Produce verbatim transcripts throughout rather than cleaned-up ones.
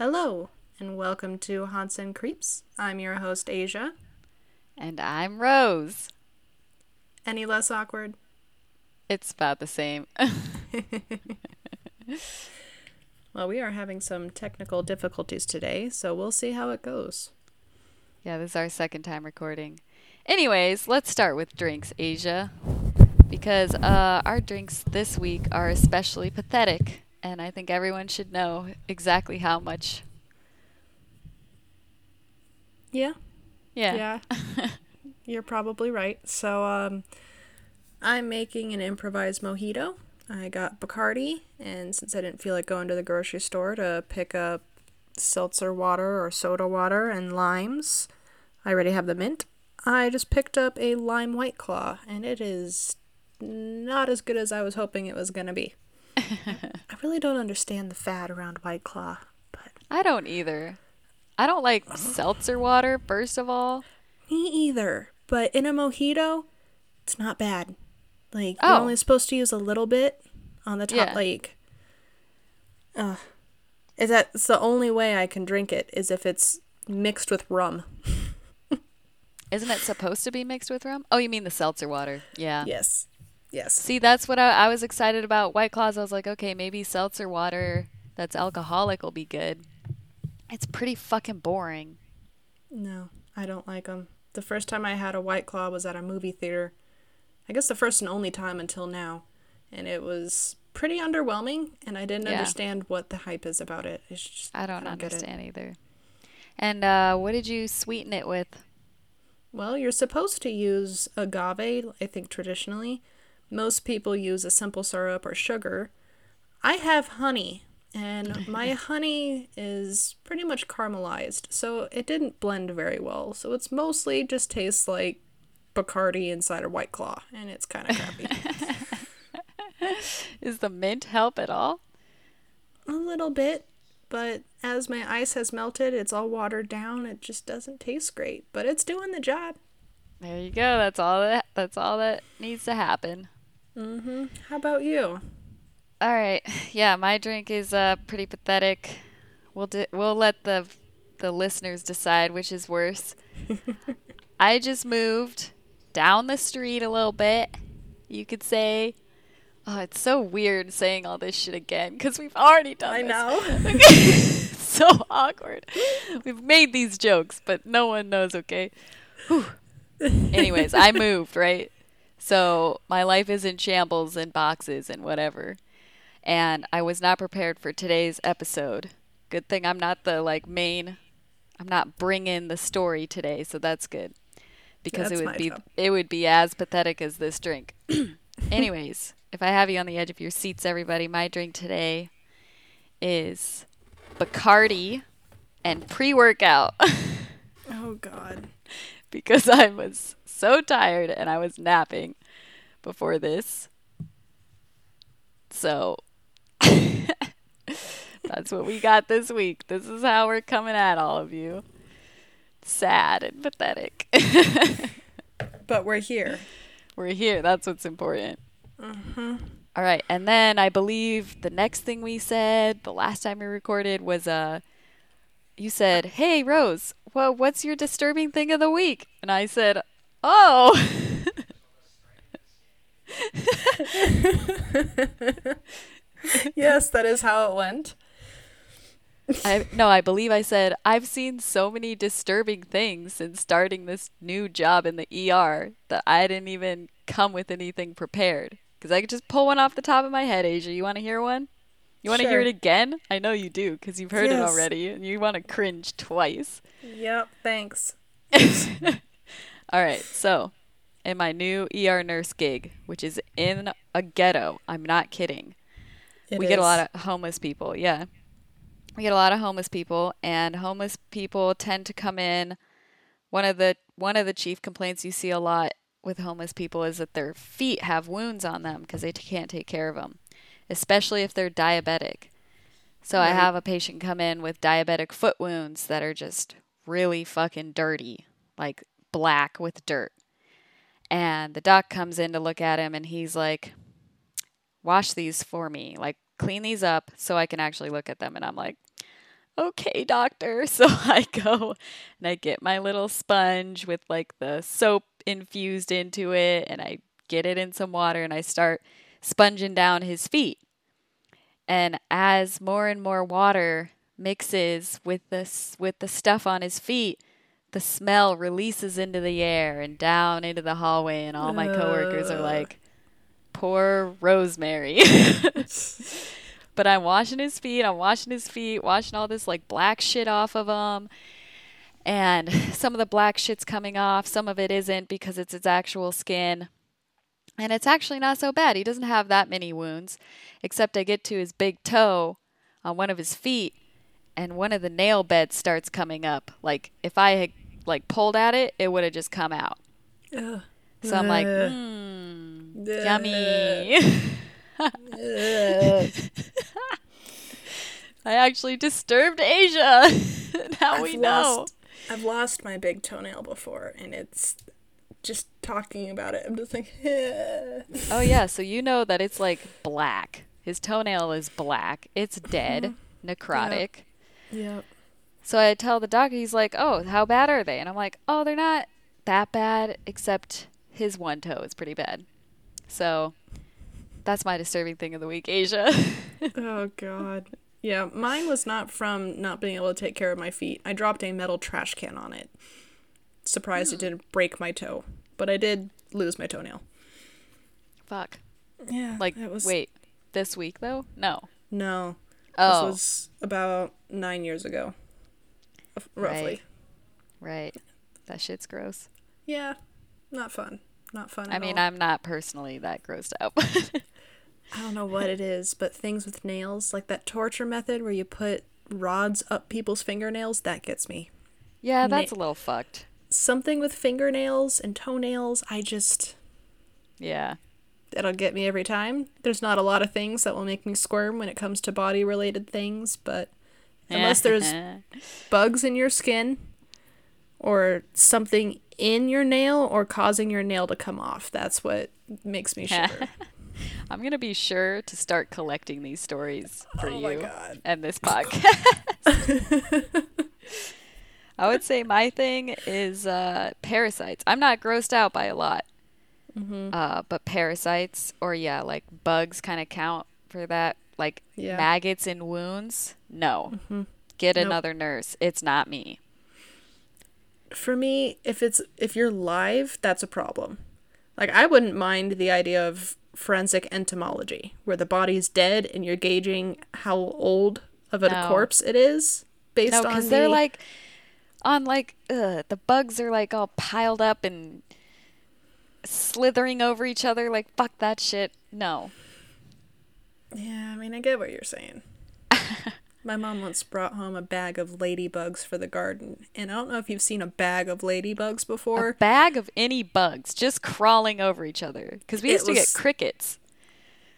Hello, and welcome to Haunts and Creeps. I'm your host, Asia. And I'm Rose. Any less awkward? It's about the same. Well, we are having some technical difficulties today, so we'll see how it goes. Yeah, this is our second time recording. Anyways, let's start with drinks, Asia, because uh, our drinks this week are especially pathetic. And I think everyone should know exactly how much. Yeah. Yeah. Yeah. You're probably right. So um, I'm making an improvised mojito. I got Bacardi. And since I didn't feel like going to the grocery store to pick up seltzer water or soda water and limes, I already have the mint. I just picked up a lime White Claw. And it is not as good as I was hoping it was going to be. I really don't understand the fad around White Claw, but I don't either. I don't like uh, seltzer water, first of all. Me either. But in a mojito, it's not bad. Like oh. You're only supposed to use a little bit on the top. Yeah. Like, uh, is that it's the only way I can drink it is if it's mixed with rum. Isn't it supposed to be mixed with rum? Oh, you mean the seltzer water? Yeah. Yes. Yes. See, that's what I, I was excited about White Claws. I was like, okay, maybe seltzer water that's alcoholic will be good. It's pretty fucking boring. No, I don't like them. The first time I had a White Claw was at a movie theater. I guess the first and only time until now. And it was pretty underwhelming, and I didn't yeah. understand what the hype is about it. It's just, I don't, I don't understand either. And uh, what did you sweeten it with? Well, you're supposed to use agave, I think, traditionally. Most people use a simple syrup or sugar. I have honey, and my honey is pretty much caramelized, so it didn't blend very well. So it's mostly just tastes like Bacardi inside a White Claw, and it's kind of crappy. Does the mint help at all? A little bit, but as my ice has melted, it's all watered down. It just doesn't taste great, but it's doing the job. There you go. That's all that. That's all that needs to happen. Mm-hmm. How about you? All right. Yeah, my drink is uh, pretty pathetic. We'll do, we'll let the the listeners decide which is worse. I just moved down the street a little bit. You could say, oh, it's so weird saying all this shit again because we've already done I this. I know. So awkward. We've made these jokes, but no one knows, okay? Whew. Anyways, I moved, right? So my life is in shambles and boxes and whatever. And I was not prepared for today's episode. Good thing I'm not the like main, I'm not bringing the story today, so that's good. Because that's it would be job. It would be as pathetic as this drink. Anyways, if I have you on the edge of your seats, everybody, my drink today is Bacardi and pre-workout. Oh God. Because I was so tired and I was napping before this. So that's what we got this week. This is how we're coming at all of you. Sad and pathetic. But we're here. We're here. That's what's important. Mm-hmm. All right. And then I believe the next thing we said, the last time we recorded, was uh, you said, hey, Rose. Well, what's your disturbing thing of the week? And I said, oh. Yes, that is how it went. I No, I believe I said, I've seen so many disturbing things since starting this new job in the E R that I didn't even come with anything prepared. Because I could just pull one off the top of my head, Asia. You want to hear one? You want to sure. hear it again? I know you do, because you've heard yes. it already, and you want to cringe twice. Yep, thanks. All right, so in my new E R nurse gig, which is in a ghetto, I'm not kidding. It we is. get a lot of homeless people, yeah. We get a lot of homeless people, and homeless people tend to come in. One of the one of the chief complaints you see a lot with homeless people is that their feet have wounds on them because they t- can't take care of them. Especially if they're diabetic. So right. I have a patient come in with diabetic foot wounds that are just really fucking dirty, like black with dirt. And the doc comes in to look at him and he's like, wash these for me, like clean these up so I can actually look at them. And I'm like, okay, doctor. So I go and I get my little sponge with like the soap infused into it, and I get it in some water, and I start sponging down his feet. And as more and more water mixes with the, with the stuff on his feet, the smell releases into the air and down into the hallway, and all my coworkers are like, poor Rosemary. But I'm washing his feet, I'm washing his feet, washing all this like black shit off of him. And some of the black shit's coming off, some of it isn't because it's its actual skin. And it's actually not so bad. He doesn't have that many wounds, except I get to his big toe on one of his feet, and one of the nail beds starts coming up. Like if I had like pulled at it, it would have just come out. Ugh. So I'm like, hmm, uh, yummy. Uh. I actually disturbed Asia. Now I've we know. Lost, I've lost my big toenail before, and it's just talking about it. I'm just like, eh. Oh yeah, so you know that it's like black. His toenail is black. It's dead, mm-hmm. necrotic. Yep. yep. So I tell the doctor, he's like, oh, how bad are they? And I'm like, oh, they're not that bad, except his one toe is pretty bad. So that's my disturbing thing of the week, Asia. Oh, God. Yeah, mine was not from not being able to take care of my feet. I dropped a metal trash can on it. Surprised mm. it didn't break my toe. But I did lose my toenail. Fuck. Yeah. Like, was... wait, this week, though? No. No. Oh. This was about nine years ago, roughly. Right. right. That shit's gross. Yeah. Not fun. Not fun at I mean, all. I'm not personally that grossed out. I don't know what it is, but things with nails, like that torture method where you put rods up people's fingernails, that gets me. Yeah, that's Na- a little fucked. Something with fingernails and toenails, I just... Yeah. That'll get me every time. There's not a lot of things that will make me squirm when it comes to body-related things, but unless there's bugs in your skin or something in your nail or causing your nail to come off, that's what makes me shiver. I'm going to be sure to start collecting these stories for oh you and this podcast. I would say my thing is uh, parasites. I'm not grossed out by a lot, mm-hmm. uh, but parasites or, yeah, like bugs kind of count for that. Like yeah. maggots in wounds. No. Mm-hmm. Get nope. another nurse. It's not me. For me, if it's if you're live, that's a problem. Like, I wouldn't mind the idea of forensic entomology, where the body's dead and you're gauging how old of a no. corpse it is based no, on. No, because the... they're like on like ugh, the bugs are like all piled up and slithering over each other. Like, fuck that shit. No. Yeah, I mean, I get what you're saying. My mom once brought home a bag of ladybugs for the garden. And I don't know if you've seen a bag of ladybugs before. A bag of any bugs just crawling over each other. Because we used it to was, get crickets.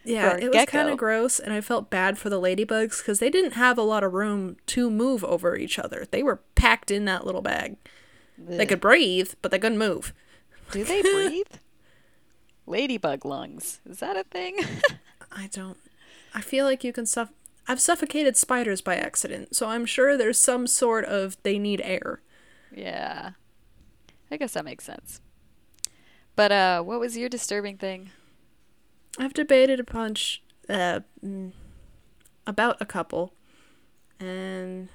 Yeah, it gecko. was kind of gross. And I felt bad for the ladybugs because they didn't have a lot of room to move over each other. They were packed in that little bag. Ugh. They could breathe, but they couldn't move. Do they breathe? Ladybug lungs. Is that a thing? I don't. I feel like you can suffer. I've suffocated spiders by accident, so I'm sure there's some sort of they need air. Yeah. I guess that makes sense. But uh, what was your disturbing thing? I've debated a bunch uh, about a couple, and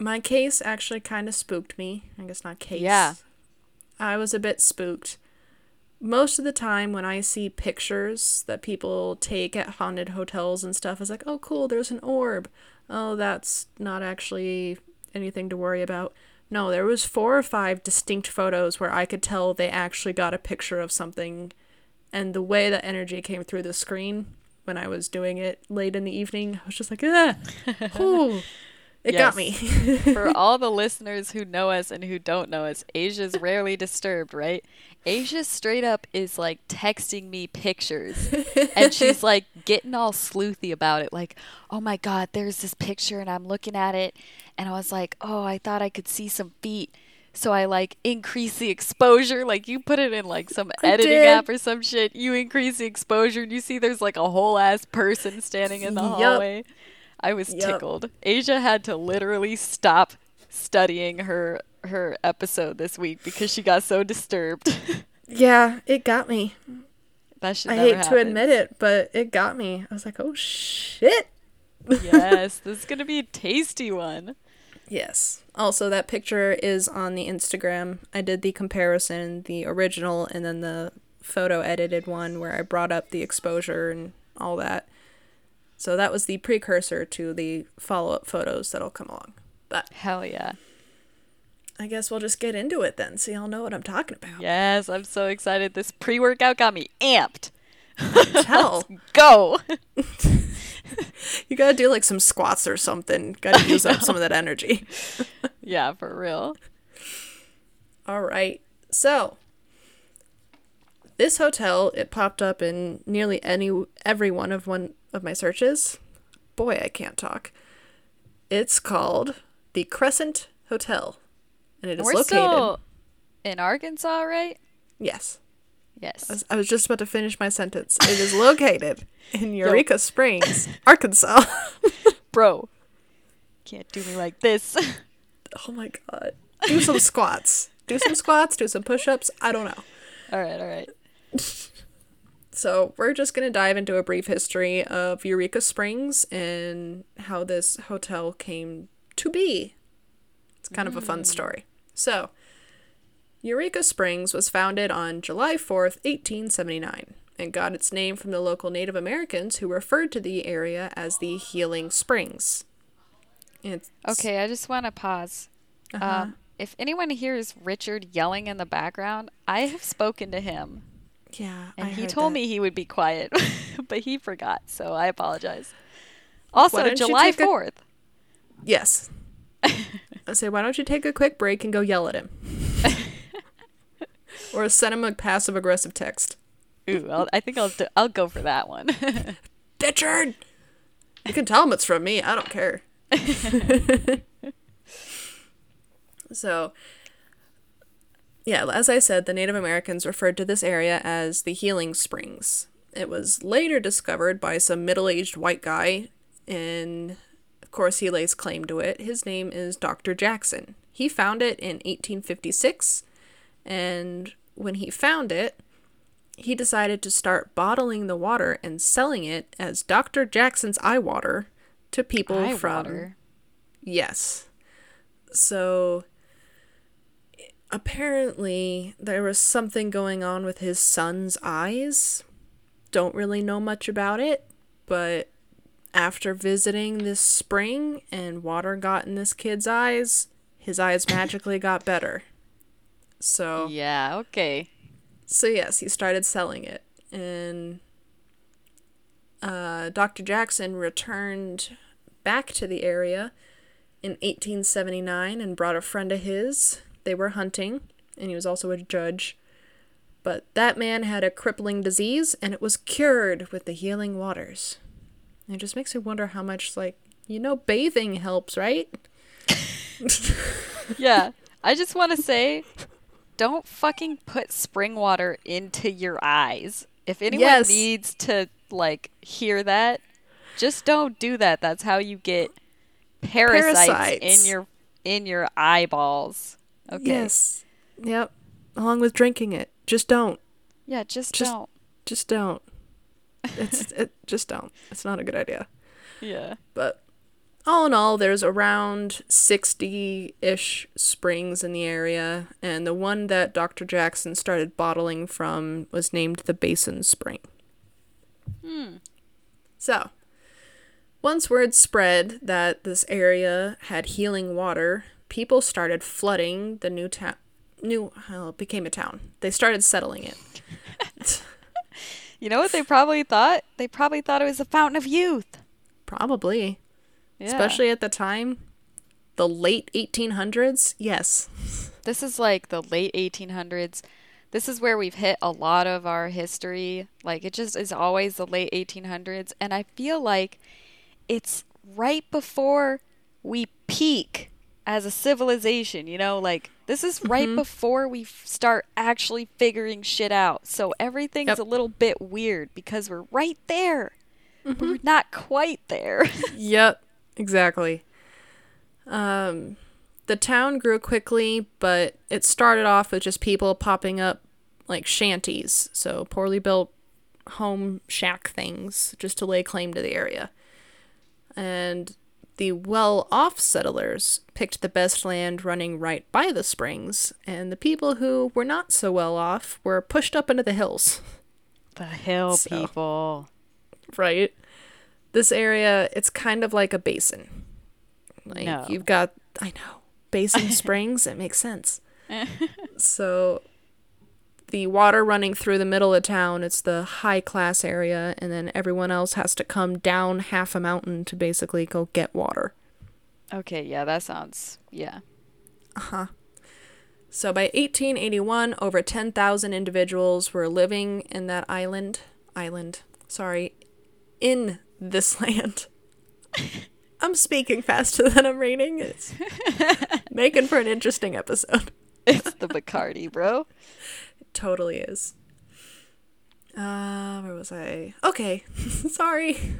my case actually kind of spooked me. I guess not case. Yeah. I was a bit spooked. Most of the time when I see pictures that people take at haunted hotels and stuff, it's like, oh, cool, there's an orb. Oh, that's not actually anything to worry about. No, there was four or five distinct photos where I could tell they actually got a picture of something. And the way that energy came through the screen when I was doing it late in the evening, I was just like, ah, oh, it yes. got me. For all the listeners who know us and who don't know us, Asia's rarely disturbed, right? Asia straight up is like texting me pictures and she's like getting all sleuthy about it. Like, oh my God, there's this picture and I'm looking at it. And I was like, oh, I thought I could see some feet. So I like increase the exposure. Like you put it in like some I editing did. app or some shit. You increase the exposure and you see there's like a whole ass person standing in the yep. hallway. I was yep. tickled. Asia had to literally stop studying her her episode this week because she got so disturbed. Yeah, it got me. That should I never hate happen. To admit it, but it got me. I was like, oh, shit. Yes, this is going to be a tasty one. Yes. Also, that picture is on the Instagram. I did the comparison, the original, and then the photo edited one where I brought up the exposure and all that. So that was the precursor to the follow-up photos that'll come along. But hell yeah. I guess we'll just get into it then, so y'all know what I'm talking about. Yes, I'm so excited. This pre-workout got me amped. Hell, go. You gotta do like some squats or something. Gotta use up some of that energy. Yeah, for real. All right. So this hotel, it popped up in nearly any every one of one of my searches. Boy, I can't talk. It's called the Crescent Hotel. And it is We're located still in Arkansas, right? Yes. Yes. I was, I was just about to finish my sentence. It is located in Eureka Yep. Springs, Arkansas. Bro, can't do me like this. Oh my God. Do some squats. Do some squats, do some push-ups. I don't know. All right, all right. So we're just going to dive into a brief history of Eureka Springs and how this hotel came to be. It's kind mm. of a fun story. So, Eureka Springs was founded on July fourth, eighteen seventy-nine, and got its name from the local Native Americans who referred to the area as the Healing Springs. It's... Okay, I just want to pause. Uh-huh. Um, if anyone hears Richard yelling in the background, I have spoken to him. Yeah, and I he heard told that. me he would be quiet, but he forgot, so I apologize. Also, July fourth. A... Yes. I say, why don't you take a quick break and go yell at him? Or send him a passive-aggressive text. Ooh, I'll, I think I'll do, I'll go for that one. Richard! You can tell him it's from me. I don't care. So, yeah, as I said, the Native Americans referred to this area as the Healing Springs. It was later discovered by some middle-aged white guy, and, of course, he lays claim to it. His name is Doctor Jackson. He found it in eighteen fifty-six, and when he found it, he decided to start bottling the water and selling it as Doctor Jackson's Eye Water to people eye from... Water. Yes. So, apparently, there was something going on with his son's eyes. Don't really know much about it, but after visiting this spring and water got in this kid's eyes, his eyes magically got better. So yeah, okay. So yes, he started selling it, and uh, Doctor Jackson returned back to the area in eighteen seventy-nine and brought a friend of his. They were hunting, and he was also a judge. But that man had a crippling disease, and it was cured with the healing waters. And it just makes me wonder how much, like, you know, bathing helps, right? Yeah, I just want to say, don't fucking put spring water into your eyes. If anyone yes. needs to, like, hear that, just don't do that. That's how you get parasites, parasites. in your in your eyeballs. Okay. Yes. Yep. Along with drinking it. Just don't. Yeah, just, just don't. Just don't. It's it, just don't. It's not a good idea. Yeah. But all in all, there's around sixty-ish springs in the area, and the one that Doctor Jackson started bottling from was named the Basin Spring. Hmm. So, once word spread that this area had healing water, people started flooding the new town. Ta- new, well, it became a town. They started settling it. You know what they probably thought? They probably thought it was the Fountain of Youth. Probably. Yeah. Especially at the time, the late eighteen hundreds. Yes. This is like the late eighteen hundreds. This is where we've hit a lot of our history. Like, it just is always the late eighteen hundreds. And I feel like it's right before we peak as a civilization, you know? Like, this is right mm-hmm. before we f- start actually figuring shit out. So everything's yep. a little bit weird because we're right there. Mm-hmm. But we're not quite there. Yep. Exactly. Um, the town grew quickly, but it started off with just people popping up like shanties, so poorly built home shack things, just to lay claim to the area. And the well-off settlers picked the best land running right by the springs, and the people who were not so well-off were pushed up into the hills. The hill so, people. Right. This area, it's kind of like a basin. Like, no. You've got, I know, basin springs, it makes sense. So, the water running through the middle of town, it's the high-class area, and then everyone else has to come down half a mountain to basically go get water. Okay, yeah, that sounds, yeah. Uh-huh. So by eighteen eighty-one, over ten thousand individuals were living in that island, island, sorry, in this land. I'm speaking faster than I'm reading. It's making for an interesting episode. It's the Bacardi, bro. Totally is. Uh, where was I? Okay. Sorry.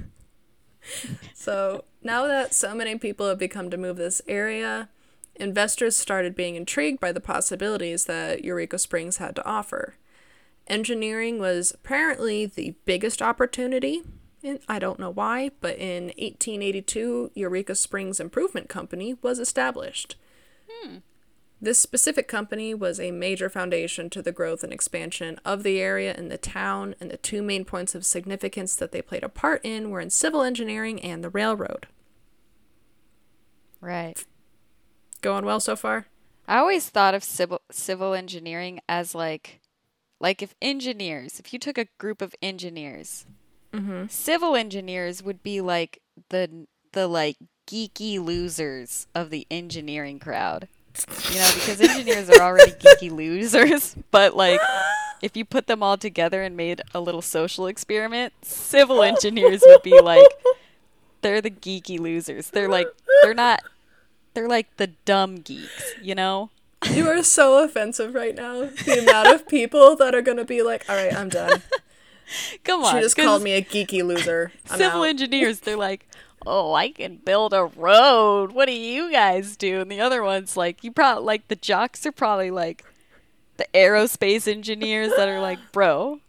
So now that so many people have become to move this area, investors started being intrigued by the possibilities that Eureka Springs had to offer. Engineering was apparently the biggest opportunity. In, I don't know why, but in eighteen eighty-two, Eureka Springs Improvement Company was established. Hmm. This specific company was a major foundation to the growth and expansion of the area and the town, and the two main points of significance that they played a part in were in civil engineering and the railroad. Right. Going well so far? I always thought of civil civil engineering as like, like if engineers, if you took a group of engineers, mm-hmm. civil engineers would be like the the like geeky losers of the engineering crowd. You know, because engineers are already geeky losers, but like if you put them all together and made a little social experiment, civil engineers would be like, they're the geeky losers. They're like, they're not, they're like the dumb geeks, you know? You are so offensive right now. The amount of people that are going to be like, all right, I'm done. Come on. She just called me a geeky loser. I'm civil out. Engineers, they're like, oh, I can build a road. What do you guys do? And the other one's like, you probably like the jocks are probably like the aerospace engineers that are like, bro,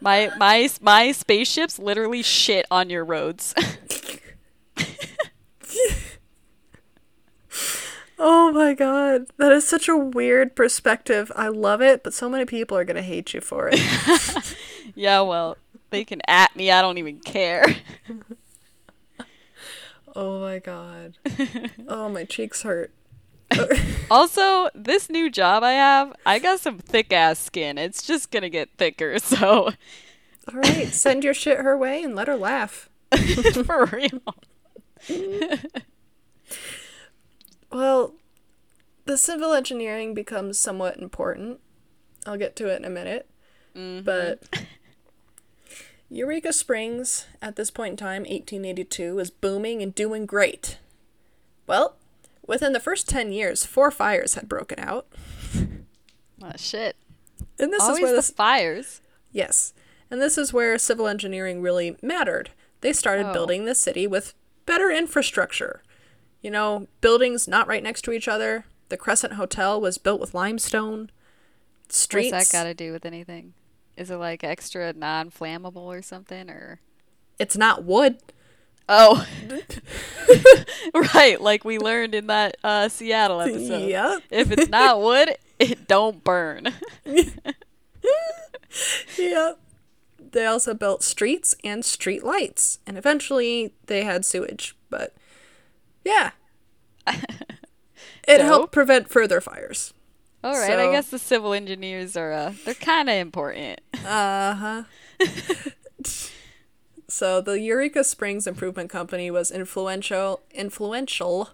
my my my spaceships literally shit on your roads. Oh my God, that is such a weird perspective. I love it, but so many people are gonna hate you for it. Yeah, well, they can at me. I don't even care. Oh my God. Oh, my cheeks hurt. Also, this new job I have, I got some thick ass skin. It's just gonna get thicker, so. All right, send your shit her way and let her laugh. For real. Well, the civil engineering becomes somewhat important. I'll get to it in a minute. Mm-hmm. But Eureka Springs, at this point in time, eighteen eighty-two, was booming and doing great. Well, within the first ten years, four fires had broken out. Oh, shit. And this Always is where this... the fires. Yes. And this is where civil engineering really mattered. They started oh. building the city with better infrastructure. You know, buildings not right next to each other. The Crescent Hotel was built with limestone. Streets. What's that got to do with anything? Is it like extra non-flammable or something, or? It's not wood. Oh. Right, like we learned in that uh, Seattle episode. Yep. If it's not wood, it don't burn. Yep. They also built streets and street lights, and eventually they had sewage, but yeah. It helped prevent further fires. All right, so, I guess the civil engineers are, uh, they're kind of important. Uh-huh. So the Eureka Springs Improvement Company was influential, influential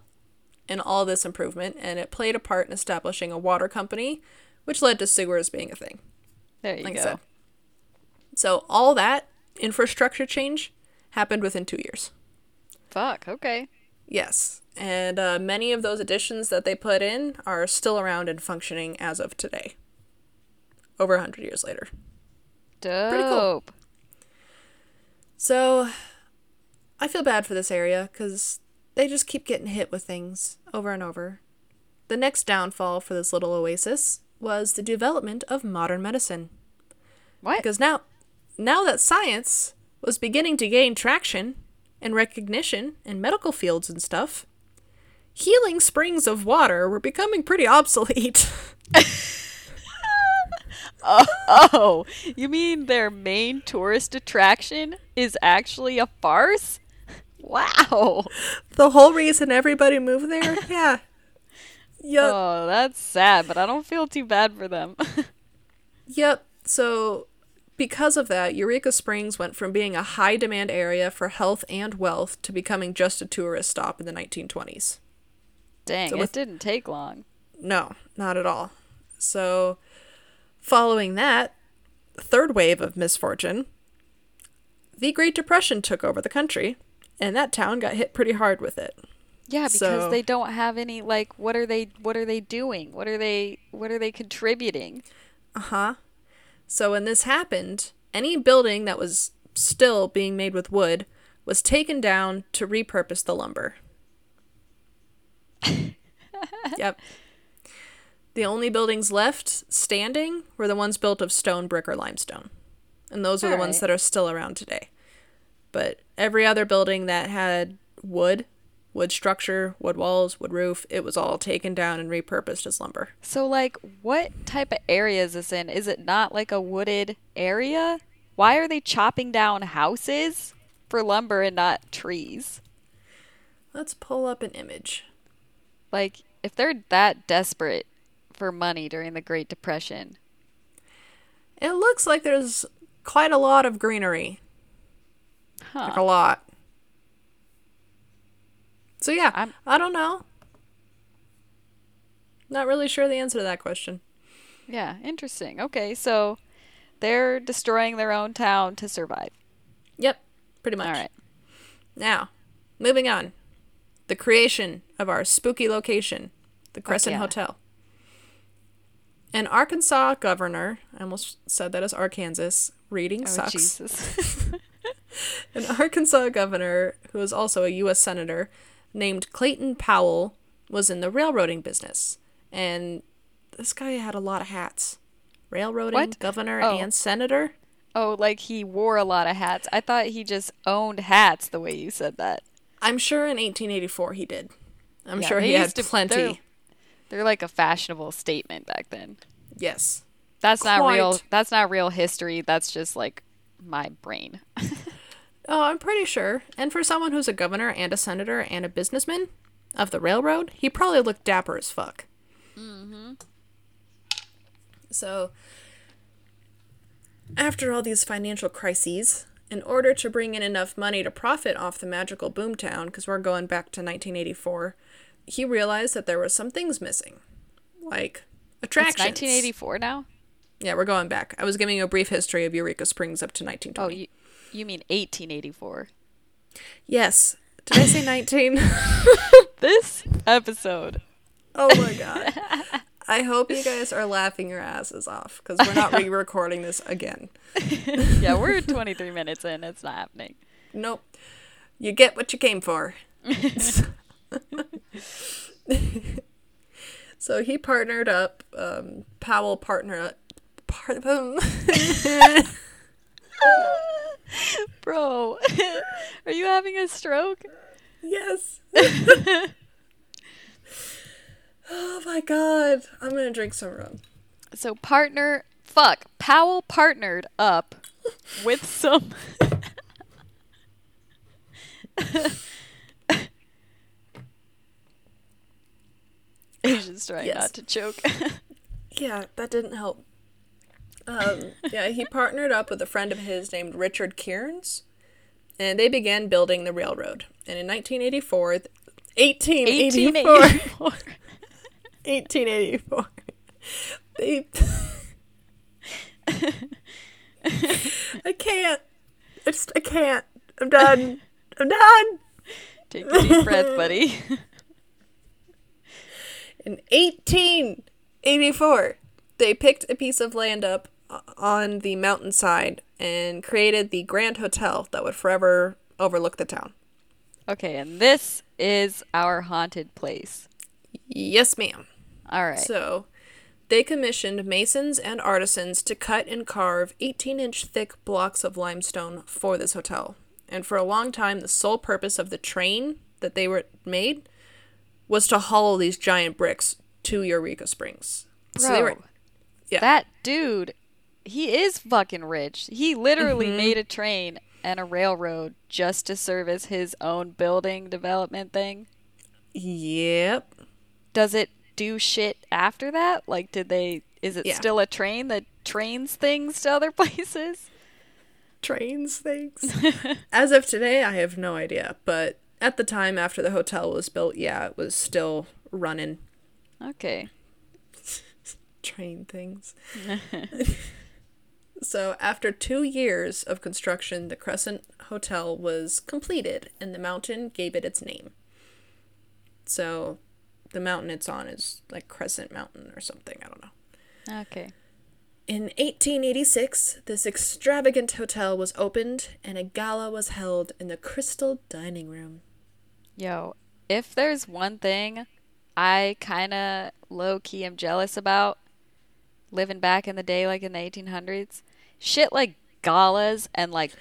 in all this improvement, and it played a part in establishing a water company, which led to sewers being a thing. There you like go. I said. So all that infrastructure change happened within two years. Fuck, okay. Yes, and uh, many of those additions that they put in are still around and functioning as of today, over one hundred years later. Dope. Pretty cool. So, I feel bad for this area, because they just keep getting hit with things over and over. The next downfall for this little oasis was the development of modern medicine. What? Because now, now that science was beginning to gain traction and recognition in medical fields and stuff, healing springs of water were becoming pretty obsolete. oh, oh, you mean their main tourist attraction is actually a farce? Wow. The whole reason everybody moved there? Yeah. Yep. Oh, that's sad, but I don't feel too bad for them. Yep. So because of that, Eureka Springs went from being a high-demand area for health and wealth to becoming just a tourist stop in the nineteen twenties. Dang, so with, it didn't take long. No, not at all. So following that, third wave of misfortune, the Great Depression took over the country, and that town got hit pretty hard with it. Yeah, because so, they don't have any, like, what are they, what are they doing? What are they, what are they contributing? Uh-huh. So when this happened, any building that was still being made with wood was taken down to repurpose the lumber. Yep. The only buildings left standing were the ones built of stone, brick, or limestone. And those All are the right. ones that are still around today. But every other building that had wood... wood structure, wood walls, wood roof, it was all taken down and repurposed as lumber. So, like, what type of area is this in? Is it not, like, a wooded area? Why are they chopping down houses for lumber and not trees? Let's pull up an image. Like, if they're that desperate for money during the Great Depression. It looks like there's quite a lot of greenery. Huh. Like, a lot. So yeah, I'm, I don't know. Not really sure the answer to that question. Yeah, interesting. Okay, so they're destroying their own town to survive. Yep, pretty much. All right. Now, moving on. The creation of our spooky location, the Crescent oh, yeah. Hotel. An Arkansas governor, I almost said that as Arkansas, reading oh, sucks. Jesus. An Arkansas governor, who is also a U S senator, named Clayton Powell, was in the railroading business. And this guy had a lot of hats. Railroading, what? governor, oh. and senator. Oh, like he wore a lot of hats. I thought he just owned hats the way you said that. I'm sure in eighteen eighty-four he did. I'm yeah, sure he had to, plenty. They're, they're like a fashionable statement back then. Yes. That's Quite. not real. That's not real history. That's just like my brain. Oh, I'm pretty sure. And for someone who's a governor and a senator and a businessman of the railroad, he probably looked dapper as fuck. Mm-hmm. So, after all these financial crises, in order to bring in enough money to profit off the magical boomtown, because we're going back to nineteen eighty-four, he realized that there were some things missing. Like, attractions. It's nineteen eighty-four now? Yeah, we're going back. I was giving you a brief history of Eureka Springs up to nineteen twenty. Oh, you... You mean eighteen eighty-four? Yes. Did I say nineteen? This episode. Oh my god. I hope you guys are laughing your asses off because we're not re-recording this again. Yeah, we're twenty-three minutes in. It's not happening. Nope. You get what you came for. So he partnered up. Um, Powell partnered up. Part of him. Bro, are you having a stroke? Yes. Oh my god. I'm gonna drink some rum. So partner, fuck, Powell partnered up with some... Asians trying yes. not to choke. Yeah, that didn't help. Um, yeah, he partnered up with a friend of his named Richard Kearns, and they began building the railroad. And in nineteen eighty-four, th- eighteen eighty-four, eighteen eighty-four, they, I can't, I just, I can't, I'm done, I'm done. Take a deep breath, buddy. In eighteen eighty-four, they picked a piece of land up on the mountainside and created the Grand Hotel that would forever overlook the town. Okay, and this is our haunted place. Yes, ma'am. All right. So, they commissioned masons and artisans to cut and carve eighteen-inch thick blocks of limestone for this hotel. And for a long time, the sole purpose of the train that they were made was to haul these giant bricks to Eureka Springs. So Bro, they were, yeah. That dude, he is fucking rich. He literally mm-hmm. made a train and a railroad just to service his own building development thing. Yep. Does it do shit after that? Like, did they... Is it yeah. still a train that trains things to other places? Trains things? As of today, I have no idea. But at the time after the hotel was built, yeah, it was still running. Okay. Train things. So after two years of construction, the Crescent Hotel was completed and the mountain gave it its name. So the mountain it's on is like Crescent Mountain or something. I don't know. Okay. In eighteen eighty-six, this extravagant hotel was opened and a gala was held in the Crystal Dining Room. Yo, if there's one thing I kind of low-key am jealous about, living back in the day, like in the eighteen hundreds, shit like galas and like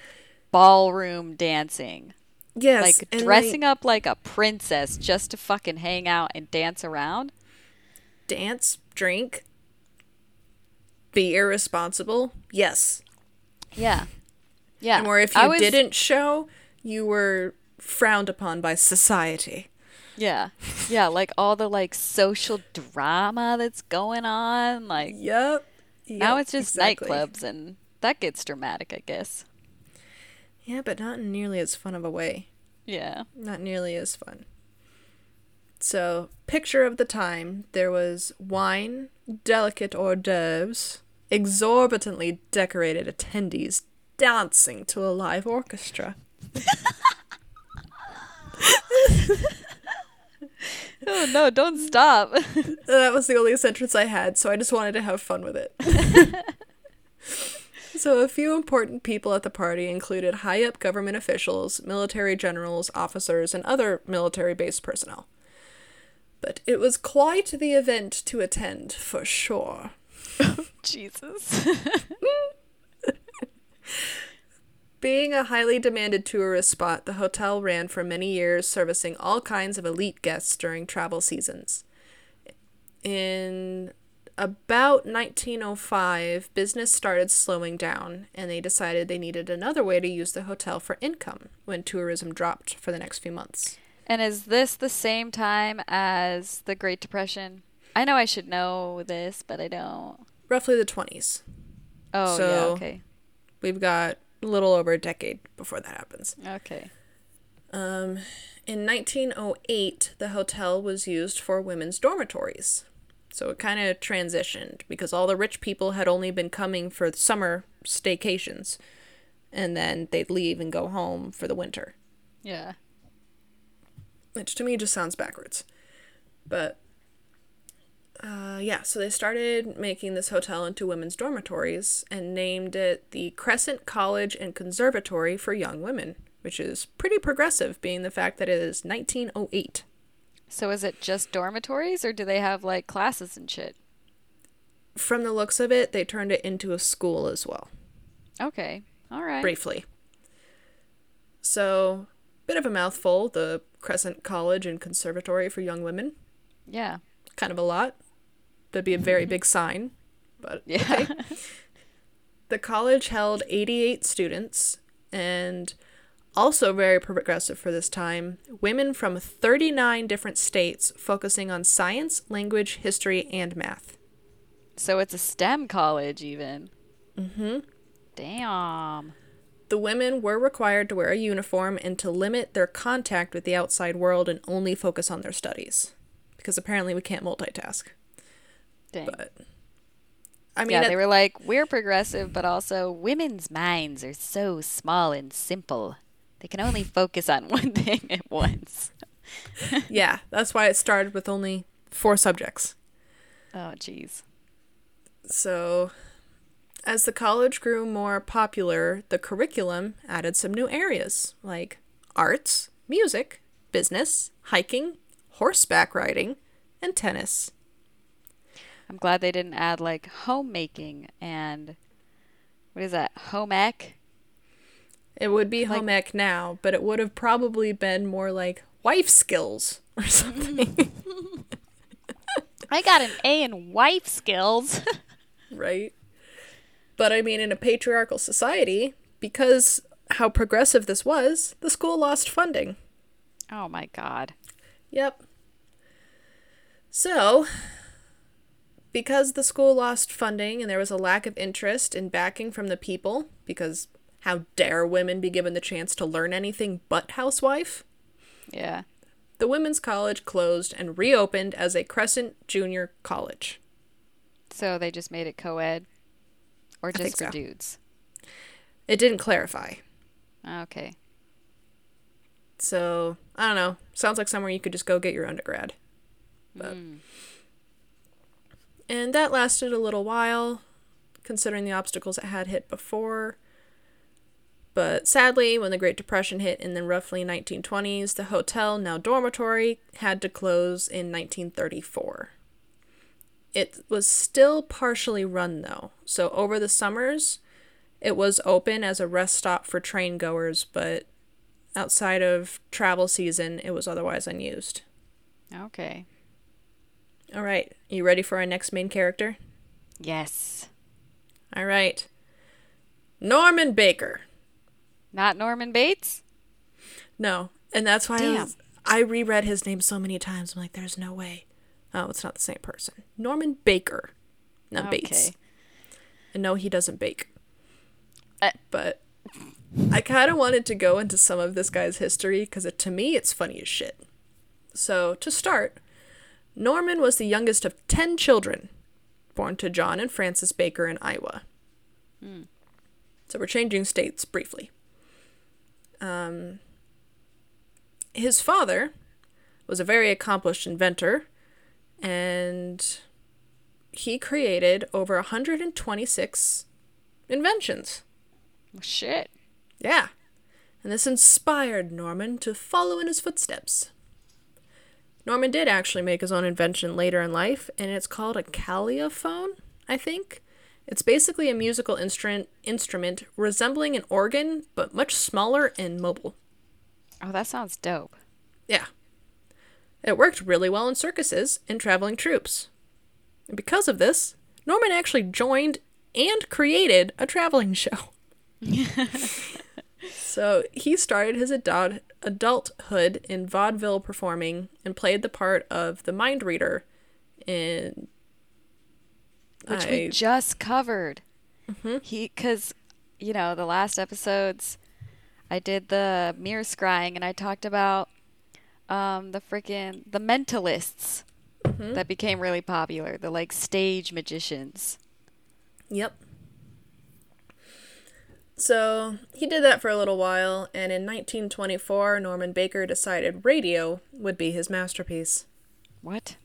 ballroom dancing. Yes. Like dressing they... up like a princess just to fucking hang out and dance around. Dance, drink, be irresponsible. Yes. Yeah. Yeah. And where if you was... didn't show, you were frowned upon by society. Yeah. Yeah, like all the like social drama that's going on. Like Yep. yep now it's just exactly. nightclubs and that gets dramatic, I guess. Yeah, but not in nearly as fun of a way. Yeah. Not nearly as fun. So, picture of the time, there was wine, delicate hors d'oeuvres, exorbitantly decorated attendees dancing to a live orchestra. Oh, no, don't stop. That was the only sentence I had, so I just wanted to have fun with it. So a few important people at the party included high-up government officials, military generals, officers, and other military-based personnel. But it was quite the event to attend, for sure. Oh, Jesus. Being a highly demanded tourist spot, the hotel ran for many years, servicing all kinds of elite guests during travel seasons. In about nineteen oh five, business started slowing down, and they decided they needed another way to use the hotel for income when tourism dropped for the next few months. And is this the same time as the Great Depression? I know I should know this, but I don't. Roughly the twenties. Oh, so yeah, okay. We've got a little over a decade before that happens. Okay. Um, in nineteen oh eight, the hotel was used for women's dormitories. So it kind of transitioned because all the rich people had only been coming for summer staycations. And then they'd leave and go home for the winter. Yeah. Which to me just sounds backwards. But, uh, yeah, so they started making this hotel into women's dormitories and named it the Crescent College and Conservatory for Young Women, which is pretty progressive, being the fact that it is nineteen oh eight. So is it just dormitories, or do they have, like, classes and shit? From the looks of it, they turned it into a school as well. Okay. All right. Briefly. So, bit of a mouthful, the Crescent College and Conservatory for Young Women. Yeah. Kind of a lot. That'd be a very big sign, but yeah. Okay. The college held eighty-eight students, and also very progressive for this time, women from thirty-nine different states focusing on science, language, history, and math. So it's a STEM college, even. Mm-hmm. Damn. The women were required to wear a uniform and to limit their contact with the outside world and only focus on their studies. Because apparently we can't multitask. Dang. But, I mean, yeah, they were like, we're progressive, but also women's minds are so small and simple. They can only focus on one thing at once. Yeah, that's why it started with only four subjects. Oh, geez. So, as the college grew more popular, the curriculum added some new areas, like arts, music, business, hiking, horseback riding, and tennis. I'm glad they didn't add like homemaking and what is that? Home ec? It would be home like, ec now, but it would have probably been more like wife skills or something. I got an A in wife skills. Right. But I mean, in a patriarchal society, because how progressive this was, the school lost funding. Oh my God. Yep. So, because the school lost funding and there was a lack of interest in backing from the people, because how dare women be given the chance to learn anything but housewife? Yeah. The women's college closed and reopened as a Crescent Junior College. So they just made it co-ed? Or just for so. dudes? It didn't clarify. Okay. So, I don't know. Sounds like somewhere you could just go get your undergrad. But. Mm. And that lasted a little while, considering the obstacles it had hit before. But sadly, when the Great Depression hit in the roughly nineteen twenties, the hotel, now dormitory, had to close in nineteen thirty-four. It was still partially run, though. So over the summers, it was open as a rest stop for train goers, but outside of travel season, it was otherwise unused. Okay. All right. You ready for our next main character? Yes. All right. Norman Baker. Not Norman Bates? No. And that's why I, was, I reread his name so many times. I'm like, there's no way. Oh, it's not the same person. Norman Baker. Not okay. Bates. And no, he doesn't bake. Uh, but I kind of wanted to go into some of this guy's history because to me, it's funny as shit. So to start, Norman was the youngest of ten children born to John and Frances Baker in Iowa. Hmm. So we're changing states briefly. Um, his father was a very accomplished inventor, and he created over one hundred twenty-six inventions. Shit. Yeah. And this inspired Norman to follow in his footsteps. Norman did actually make his own invention later in life, and it's called a calliphone, I think. It's basically a musical instrument, instrument resembling an organ, but much smaller and mobile. Oh, that sounds dope. Yeah. It worked really well in circuses and traveling troupes. And because of this, Norman actually joined and created a traveling show. So he started his adult, adulthood in vaudeville performing and played the part of the mind reader in... Which I... we just covered. Mm-hmm. He, because, you know, the last episodes, I did the mirror scrying and I talked about um, the freaking, the mentalists mm-hmm. that became really popular. The, like, stage magicians. Yep. So he did that for a little while, and in nineteen twenty-four, Norman Baker decided radio would be his masterpiece. What?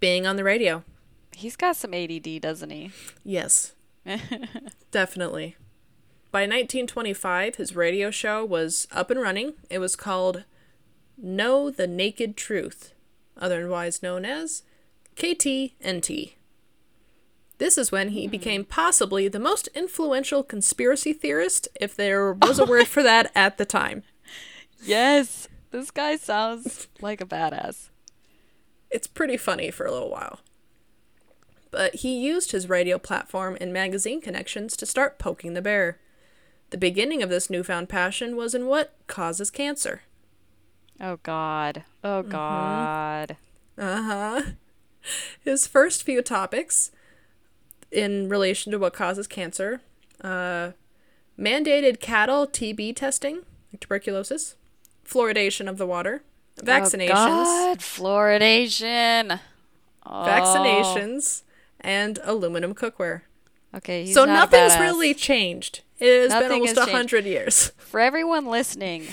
Being on the radio. He's got some A D D, doesn't he? Yes. Definitely. By nineteen twenty-five, his radio show was up and running. It was called Know the Naked Truth, otherwise known as K T N T. This is when he became possibly the most influential conspiracy theorist, if there was a word for that at the time. Yes. This guy sounds like a badass. It's pretty funny for a little while. But he used his radio platform and magazine connections to start poking the bear. The beginning of this newfound passion was in what causes cancer. Oh, God. Oh, mm-hmm. God. Uh-huh. His first few topics in relation to what causes cancer, uh, mandated cattle T B testing, like tuberculosis, fluoridation of the water, vaccinations. Oh, God. Fluoridation. Oh. Vaccinations. And aluminum cookware. Okay, he's so not nothing's a badass. Really changed. It has Nothing been almost a hundred years. For everyone listening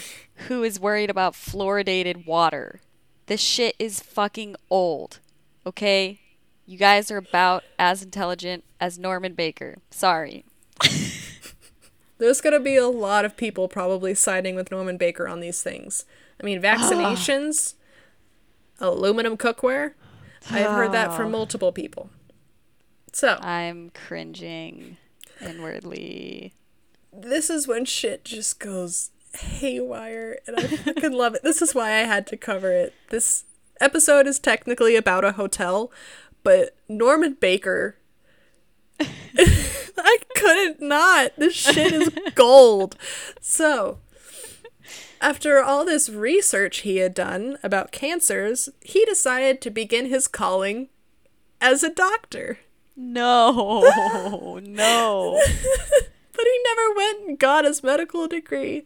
who is worried about fluoridated water, this shit is fucking old. Okay, you guys are about as intelligent as Norman Baker. Sorry. there's going to be a lot of people probably siding with Norman Baker on these things. I mean, vaccinations, oh. aluminum cookware. Oh. I've heard that from multiple people. So I'm cringing inwardly. This is when shit just goes haywire, and I fucking love it. This is why I had to cover it. This episode is technically about a hotel, but Norman Baker... I couldn't not. This shit is gold. So, after all this research he had done about cancers, he decided to begin his calling as a doctor. No, no. But he never went and got his medical degree.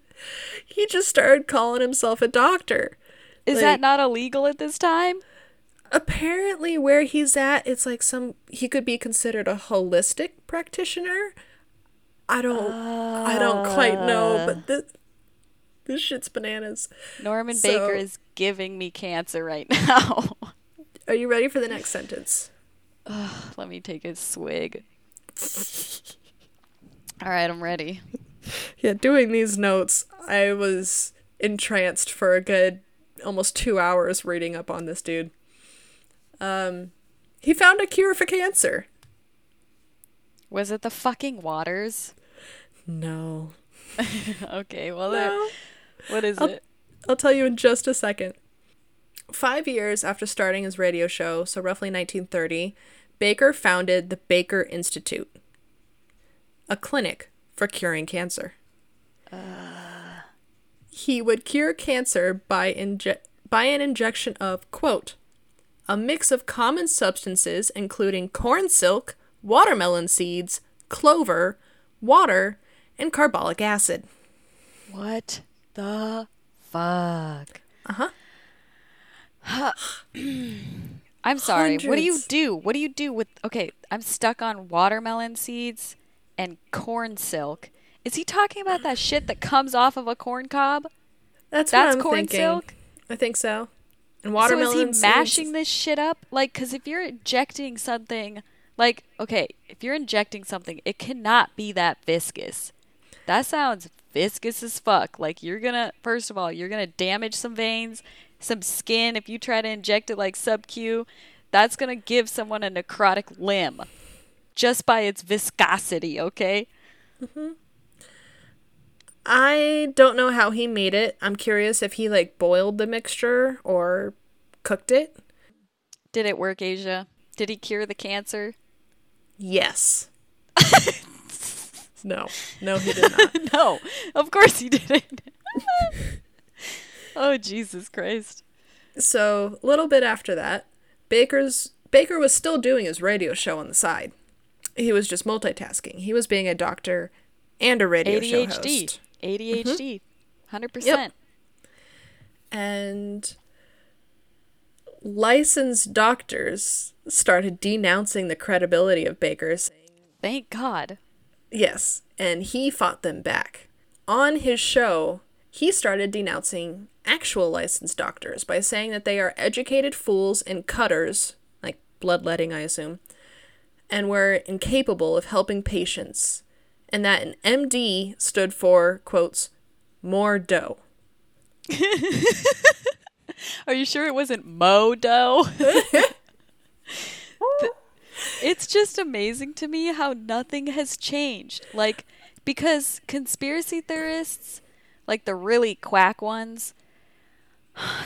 He just started calling himself a doctor. Is like, that not illegal at this time? Apparently where he's at, it's like some, he could be considered a holistic practitioner. I don't, uh, I don't quite know, but this, this shit's bananas. Norman so, Baker is giving me cancer right now. Are you ready for the next sentence? Uh, let me take a swig. All right, I'm ready. Yeah, doing these notes, I was entranced for a good almost two hours reading up on this dude. Um, he found a cure for cancer. Was it the fucking waters? No. Okay, well, no. What is I'll, it? I'll tell you in just a second. Five years after starting his radio show, so roughly nineteen thirty, Baker founded the Baker Institute, a clinic for curing cancer. Uh... He would cure cancer by inje- by an injection of, quote, a mix of common substances including corn silk, watermelon seeds, clover, water, and carbolic acid. What the fuck? Uh-huh. I'm sorry. Hundreds. What do you do? What do you do with... Okay, I'm stuck on watermelon seeds and corn silk. Is he talking about that shit that comes off of a corn cob? That's what That's I'm corn thinking. silk? I think so. And watermelon so is he mashing seeds? This shit up? Like, because if you're injecting something, like, okay, if you're injecting something, it cannot be that viscous. That sounds viscous as fuck. Like, you're going to, first of all, you're going to damage some veins, some skin. If you try to inject it like sub-Q, that's going to give someone a necrotic limb just by its viscosity, okay? Mm-hmm. I don't know how he made it. I'm curious if he, like, boiled the mixture or cooked it. Did it work, Asia? Did he cure the cancer? Yes. No. No, he did not. No. Of course he didn't. Oh, Jesus Christ. So, a little bit after that, Baker's Baker was still doing his radio show on the side. He was just multitasking. He was being a doctor and a radio A D H D. Show host. A D H D. Mm-hmm. one hundred percent. Yep. And licensed doctors started denouncing the credibility of Baker, saying, thank God. Yes. And he fought them back. On his show, he started denouncing actual licensed doctors by saying that they are educated fools and cutters, like bloodletting, I assume, and were incapable of helping patients. And that an M D stood for, quotes, more dough. Are you sure it wasn't mo dough? It's just amazing to me how nothing has changed. Like, because conspiracy theorists, like the really quack ones,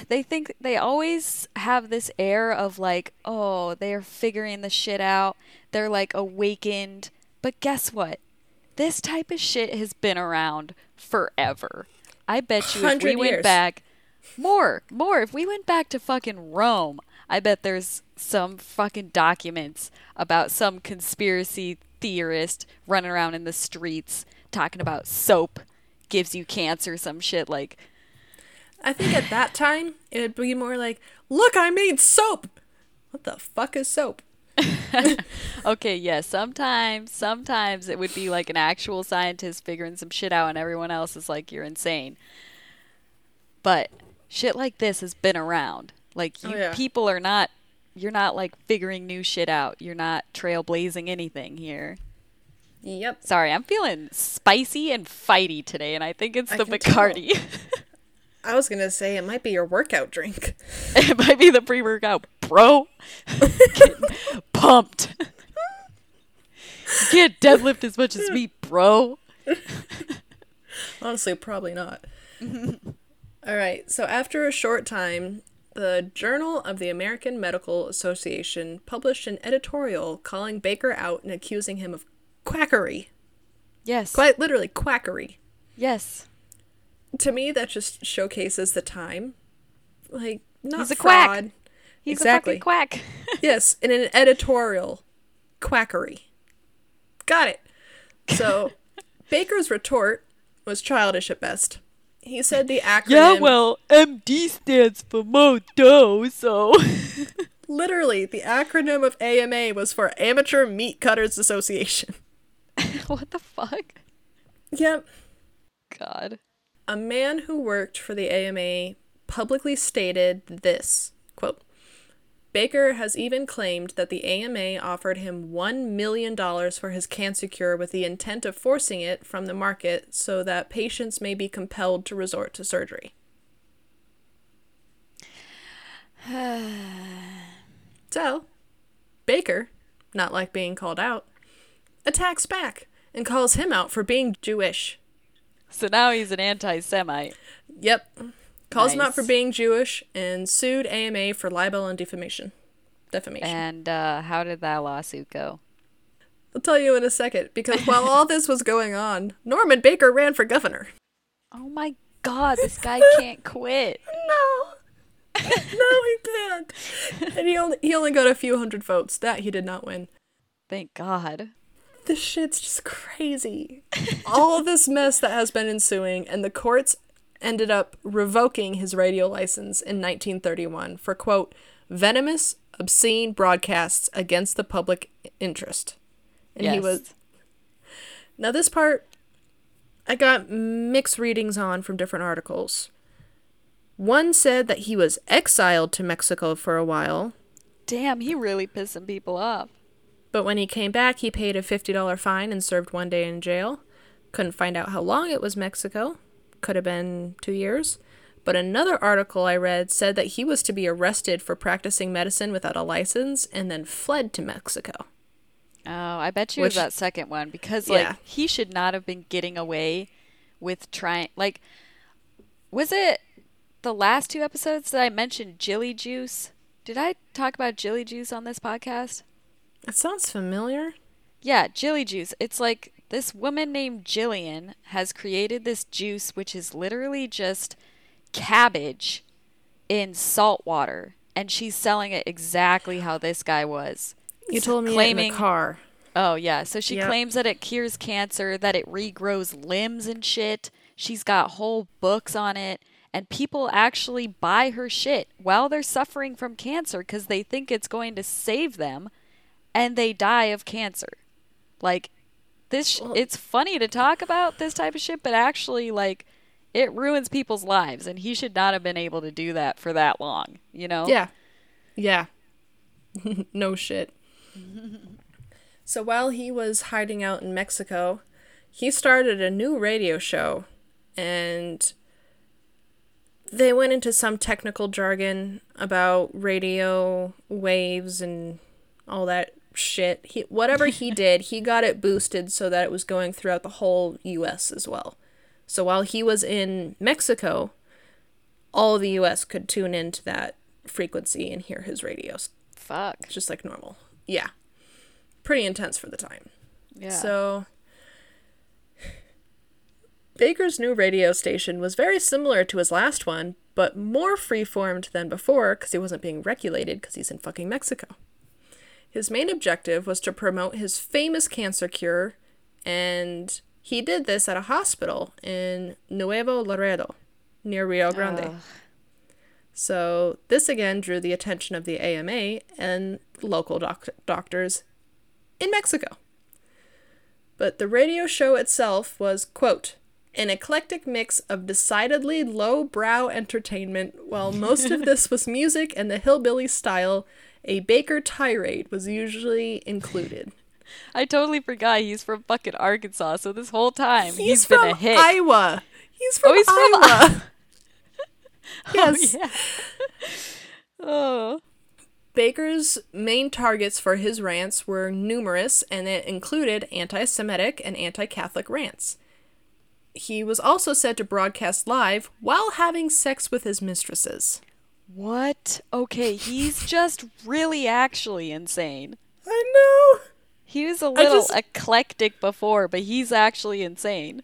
they think they always have this air of like, oh, they're figuring the shit out. They're like awakened. But guess what? This type of shit has been around forever. I bet you if we went years. back more, more, if we went back to fucking Rome, I bet there's some fucking documents about some conspiracy theorist running around in the streets talking about soap gives you cancer, some shit like. I think at that time, it would be more like, look, I made soap. What the fuck is soap? Okay, yeah, sometimes sometimes it would be like an actual scientist figuring some shit out and everyone else is like, you're insane. But shit like this has been around. Like, you oh, yeah. people are not, you're not like figuring new shit out. You're not trailblazing anything here. Yep. Sorry, I'm feeling spicy and fighty today, and I think it's the Bacardi. I was going to say it might be your workout drink. It might be the pre-workout, bro. Getting pumped. You can't deadlift as much as me, bro. Honestly, probably not. All right, so after a short time, the Journal of the American Medical Association published an editorial calling Baker out and accusing him of quackery. Yes. Quite literally, quackery. Yes. To me, that just showcases the time. Like, not He's a fraud. quack. He's exactly. a fucking quack. Yes, in an editorial. Quackery. Got it. So, Baker's retort was childish at best. He said the acronym... Yeah, well, M D stands for Modo, so... Literally, the acronym of A M A was for Amateur Meat Cutters Association. What the fuck? Yep. God. A man who worked for the A M A publicly stated this, quote, Baker has even claimed that the A M A offered him one million dollars for his cancer cure with the intent of forcing it from the market so that patients may be compelled to resort to surgery. So, Baker, not like being called out, attacks back and calls him out for being Jewish. So now he's an anti-Semite. Yep. Calls nice. him out for being Jewish and sued A M A for libel and defamation. Defamation. And uh, how did that lawsuit go? I'll tell you in a second, because while all this was going on, Norman Baker ran for governor. Oh my God, this guy can't quit. No. No, he can't. And he only, he only got a few hundred votes. That he did not win. Thank God. This shit's just crazy. All of this mess that has been ensuing, and the courts ended up revoking his radio license in nineteen thirty-one for, quote, venomous, obscene broadcasts against the public interest. And yes. he was... Now, this part, I got mixed readings on from different articles. One said that he was exiled to Mexico for a while. Damn, he really pissed some people off. But when he came back, he paid a fifty dollars fine and served one day in jail. Couldn't find out how long it was Mexico. Could have been two years. But another article I read said that he was to be arrested for practicing medicine without a license and then fled to Mexico. Oh, I bet you Which, it was that second one. Because, like, yeah. he should not have been getting away with trying... Like, was it the last two episodes that I mentioned Jilly Juice? Did I talk about Jilly Juice on this podcast? It sounds familiar. Yeah, Jilly Juice. It's like this woman named Jillian has created this juice, which is literally just cabbage in salt water. And she's selling it exactly how this guy was. You told me claiming, it in the car. Oh, yeah. So she yep. claims that it cures cancer, that it regrows limbs and shit. She's got whole books on it. And people actually buy her shit while they're suffering from cancer because they think it's going to save them. And they die of cancer. Like, this, sh- well, it's funny to talk about this type of shit, but actually, like, it ruins people's lives. And he should not have been able to do that for that long, you know? Yeah. Yeah. No shit. So while he was hiding out in Mexico, he started a new radio show. And they went into some technical jargon about radio waves and all that shit. He, whatever he did, he got it boosted so that it was going throughout the whole U S as well. So while he was in Mexico, all of the U S could tune into that frequency and hear his radios. Fuck. Just like normal. Yeah. Pretty intense for the time. Yeah. So Baker's new radio station was very similar to his last one, but more free-formed than before because he wasn't being regulated because he's in fucking Mexico. His main objective was to promote his famous cancer cure, and he did this at a hospital in Nuevo Laredo, near Rio Grande. Uh. So this again drew the attention of the A M A and local doc- doctors in Mexico. But the radio show itself was, quote, an eclectic mix of decidedly low-brow entertainment, while most of this was music and the hillbilly style. A Baker tirade was usually included. I totally forgot he's from fucking Arkansas. So this whole time he's, he's been a hick. Iowa. He's from oh, he's Iowa. From I- yes. Oh, yeah. Oh. Baker's main targets for his rants were numerous, and it included anti-Semitic and anti-Catholic rants. He was also said to broadcast live while having sex with his mistresses. What? Okay, he's just really actually insane. I know. He was a little just... eclectic before, but he's actually insane.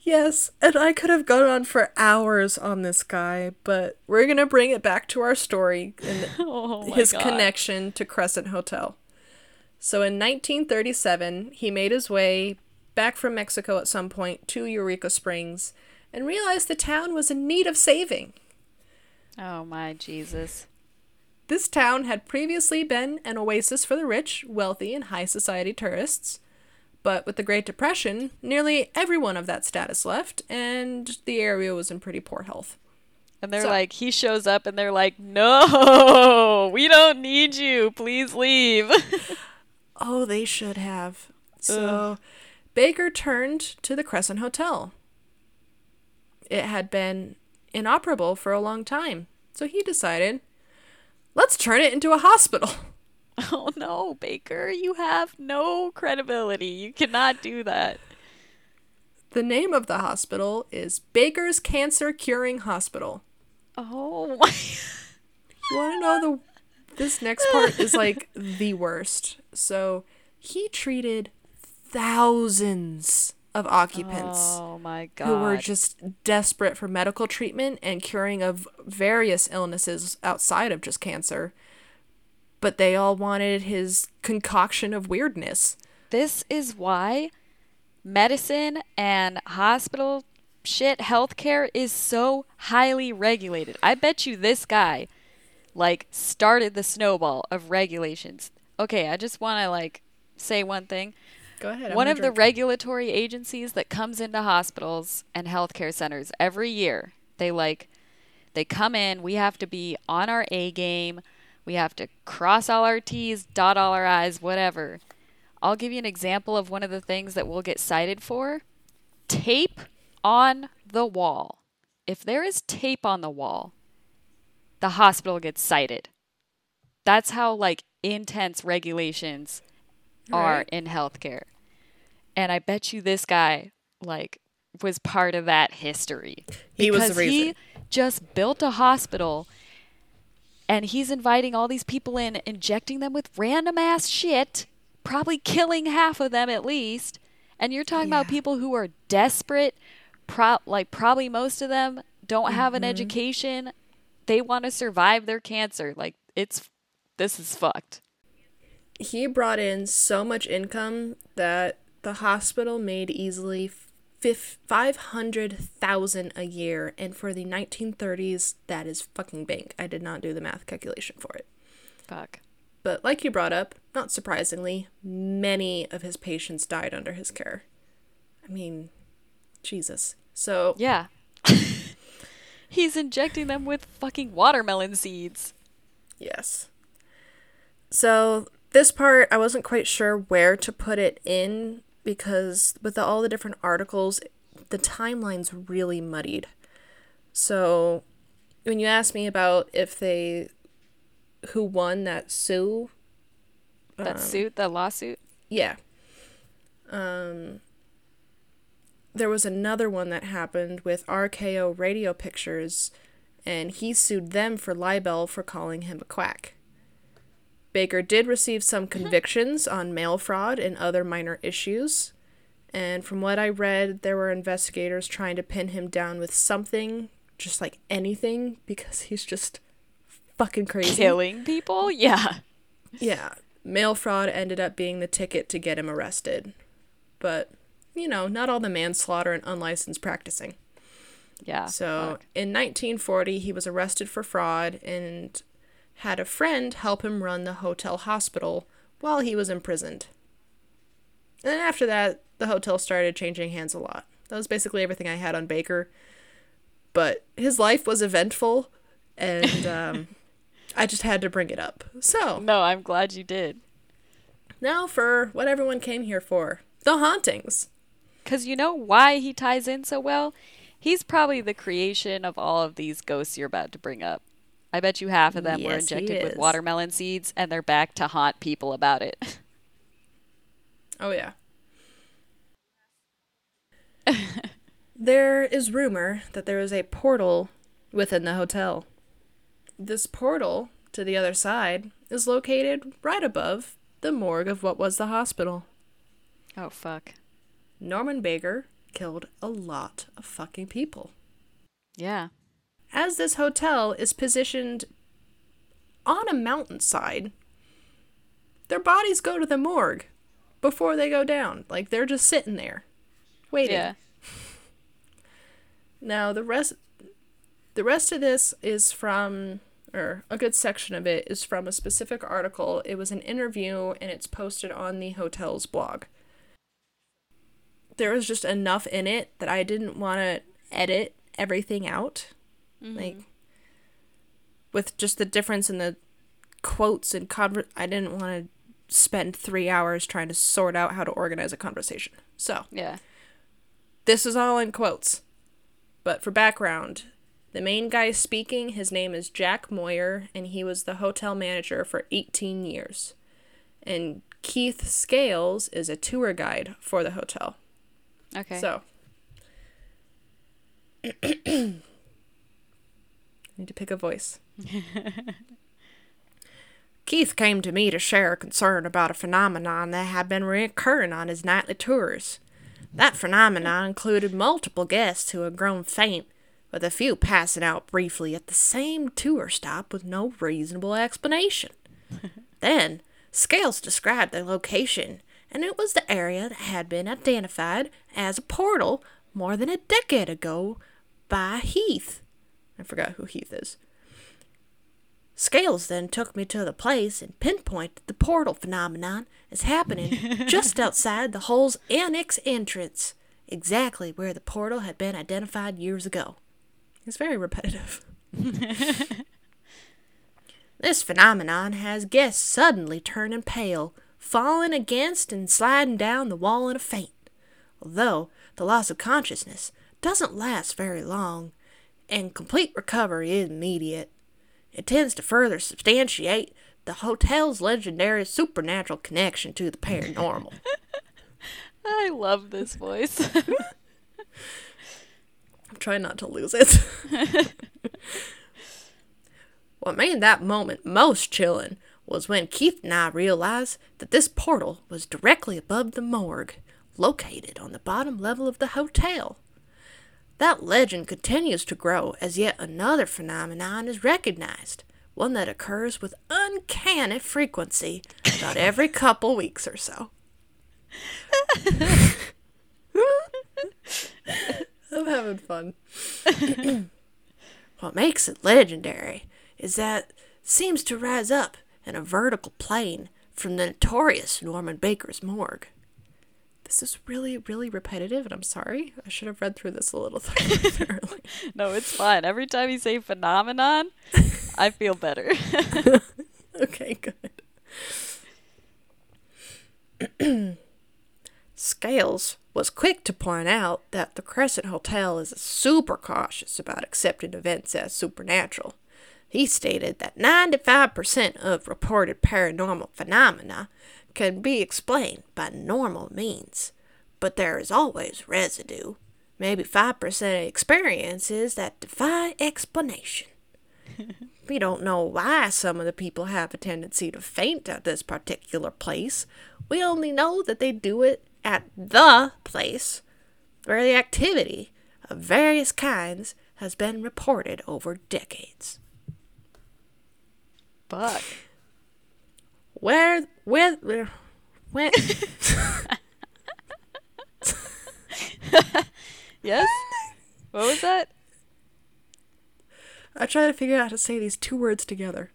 Yes, and I could have gone on for hours on this guy, but we're going to bring it back to our story and oh my his God. connection to Crescent Hotel. So in nineteen thirty-seven, he made his way back from Mexico at some point to Eureka Springs and realized the town was in need of saving. Oh my Jesus. This town had previously been an oasis for the rich, wealthy, and high society tourists. But with the Great Depression, nearly everyone of that status left, and the area was in pretty poor health. And they're so, like, he shows up, and they're like, no, we don't need you. Please leave. Oh, they should have. So Ugh. Baker turned to the Crescent Hotel. It had been inoperable for a long time. So he decided, let's turn it into a hospital. Oh no, Baker, you have no credibility. You cannot do that. The name of the hospital is Baker's Cancer Curing Hospital. Oh my. You want to know the this next part is like the worst. So, he treated thousands of occupants oh my God. who were just desperate for medical treatment and curing of various illnesses outside of just cancer. But they all wanted his concoction of weirdness. This is why medicine and hospital shit, healthcare is so highly regulated. I bet you this guy, like, started the snowball of regulations. Okay, I just want to, like, say one thing. Go ahead. One of the regulatory agencies that comes into hospitals and healthcare centers every year, they, like, they come in, we have to be on our A game. We have to cross all our T's, dot all our I's, whatever. I'll give you an example of one of the things that we'll get cited for. Tape on the wall. If there is tape on the wall, the hospital gets cited. That's how, like, intense regulations are right. in healthcare. And I bet you this guy, like, was part of that history. He was the reason. He just built a hospital. And he's inviting all these people in, injecting them with random ass shit, probably killing half of them at least. And you're talking yeah. about people who are desperate, pro- like probably most of them don't mm-hmm. have an education. They want to survive their cancer. Like, it's, this is fucked. He brought in so much income that the hospital made easily five hundred thousand dollars a year, and for the nineteen thirties, that is fucking bank. I did not do the math calculation for it. Fuck. But like you brought up, not surprisingly, many of his patients died under his care. I mean, Jesus. So... Yeah. He's injecting them with fucking watermelon seeds. Yes. So, this part, I wasn't quite sure where to put it in, because with the, all the different articles, the timeline's really muddied. So when you asked me about if they, who won that sue? That um, suit, the lawsuit? Yeah. Um. There was another one that happened with R K O Radio Pictures, and he sued them for libel for calling him a quack. Baker did receive some convictions on mail fraud and other minor issues. And from what I read, there were investigators trying to pin him down with something, just like anything, because he's just fucking crazy. Killing people? Yeah. Yeah. Mail fraud ended up being the ticket to get him arrested. But, you know, not all the manslaughter and unlicensed practicing. Yeah. So, fuck. In nineteen forty, he was arrested for fraud and... had a friend help him run the hotel hospital while he was imprisoned. And then after that, the hotel started changing hands a lot. That was basically everything I had on Baker. But his life was eventful, and um, I just had to bring it up. So no, I'm glad you did. now for what everyone came here for, the hauntings. Because you know why he ties in so well? He's probably the creation of all of these ghosts you're about to bring up. I bet you half of them yes, were injected with watermelon seeds, and they're back to haunt people about it. Oh, yeah. There is rumor that there is a portal within the hotel. This portal to the other side is located right above the morgue of what was the hospital. Oh, fuck. Norman Baker killed a lot of fucking people. Yeah. As this hotel is positioned on a mountainside, their bodies go to the morgue before they go down. Like, they're just sitting there, waiting. Yeah. Now, the rest, the rest of this is from, or a good section of it is from a specific article. It was an interview, and it's posted on the hotel's blog. There was just enough in it that I didn't want to edit everything out. Mm-hmm. Like, with just the difference in the quotes and conver- I didn't want to spend three hours trying to sort out how to organize a conversation. So, yeah, this is all in quotes. But for background, the main guy speaking, his name is Jack Moyer, and he was the hotel manager for eighteen years. And Keith Scales is a tour guide for the hotel. Okay. So. I need to pick a voice. Keith came to me to share a concern about a phenomenon that had been recurring on his nightly tours. That phenomenon included multiple guests who had grown faint, with a few passing out briefly at the same tour stop with no reasonable explanation. Then, Scales described the location, and it was the area that had been identified as a portal more than a decade ago by Heath. I forgot who Heath is. Scales then took me to the place and pinpointed the portal phenomenon as happening just outside the hole's annex entrance, exactly where the portal had been identified years ago. It's very repetitive. This phenomenon has guests suddenly turning pale, falling against and sliding down the wall in a faint. Although the loss of consciousness doesn't last very long, and complete recovery is immediate. It tends to further substantiate the hotel's legendary supernatural connection to the paranormal. I love this voice. I'm trying not to lose it. What made that moment most chilling was when Keith and I realized that this portal was directly above the morgue, located on the bottom level of the hotel. That legend continues to grow as yet another phenomenon is recognized, one that occurs with uncanny frequency about every couple weeks or so. I'm having fun. What makes it legendary is that it seems to rise up in a vertical plane from the notorious Norman Baker's morgue. This is really, really repetitive, and I'm sorry. I should have read through this a little thoroughly. No, it's fine. Every time you say phenomenon, I feel better. Okay, good. Scales was quick to point out that the Crescent Hotel is super cautious about accepting events as supernatural. He stated that ninety-five percent of reported paranormal phenomena can be explained by normal means, but there is always residue, maybe five percent of experiences that defy explanation. We don't know why some of the people have a tendency to faint at this particular place. We only know that they do it at the place where the activity of various kinds has been reported over decades. Fuck. Where, where, where, where? Yes? What was that? I try to figure out how to say these two words together.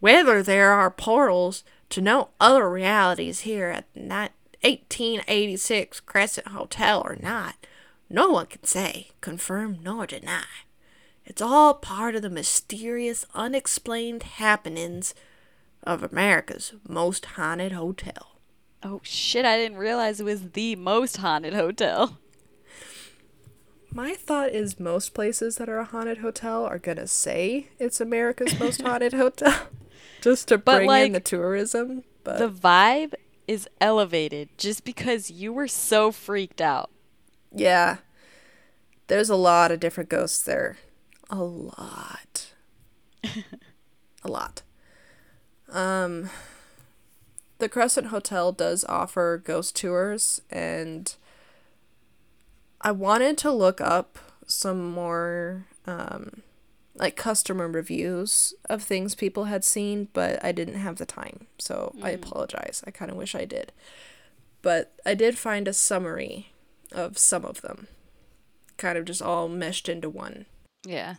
Whether there are portals to no other realities here at the eighteen eighty-six Crescent Hotel or not, no one can say, confirm nor deny. It's all part of the mysterious, unexplained happenings of America's Most Haunted Hotel. Oh, shit, I didn't realize it was the most haunted hotel. My thought is most places that are a haunted hotel are going to say it's America's Most Haunted Hotel just to bring but, like, in the tourism. But the vibe is elevated just because you were so freaked out. Yeah. There's a lot of different ghosts there. A lot. A lot. Um, the Crescent Hotel does offer ghost tours, and I wanted to look up some more, um, like, customer reviews of things people had seen, but I didn't have the time, so mm. I apologize. I kind of wish I did. But I did find a summary of some of them, kind of just all meshed into one. Yeah.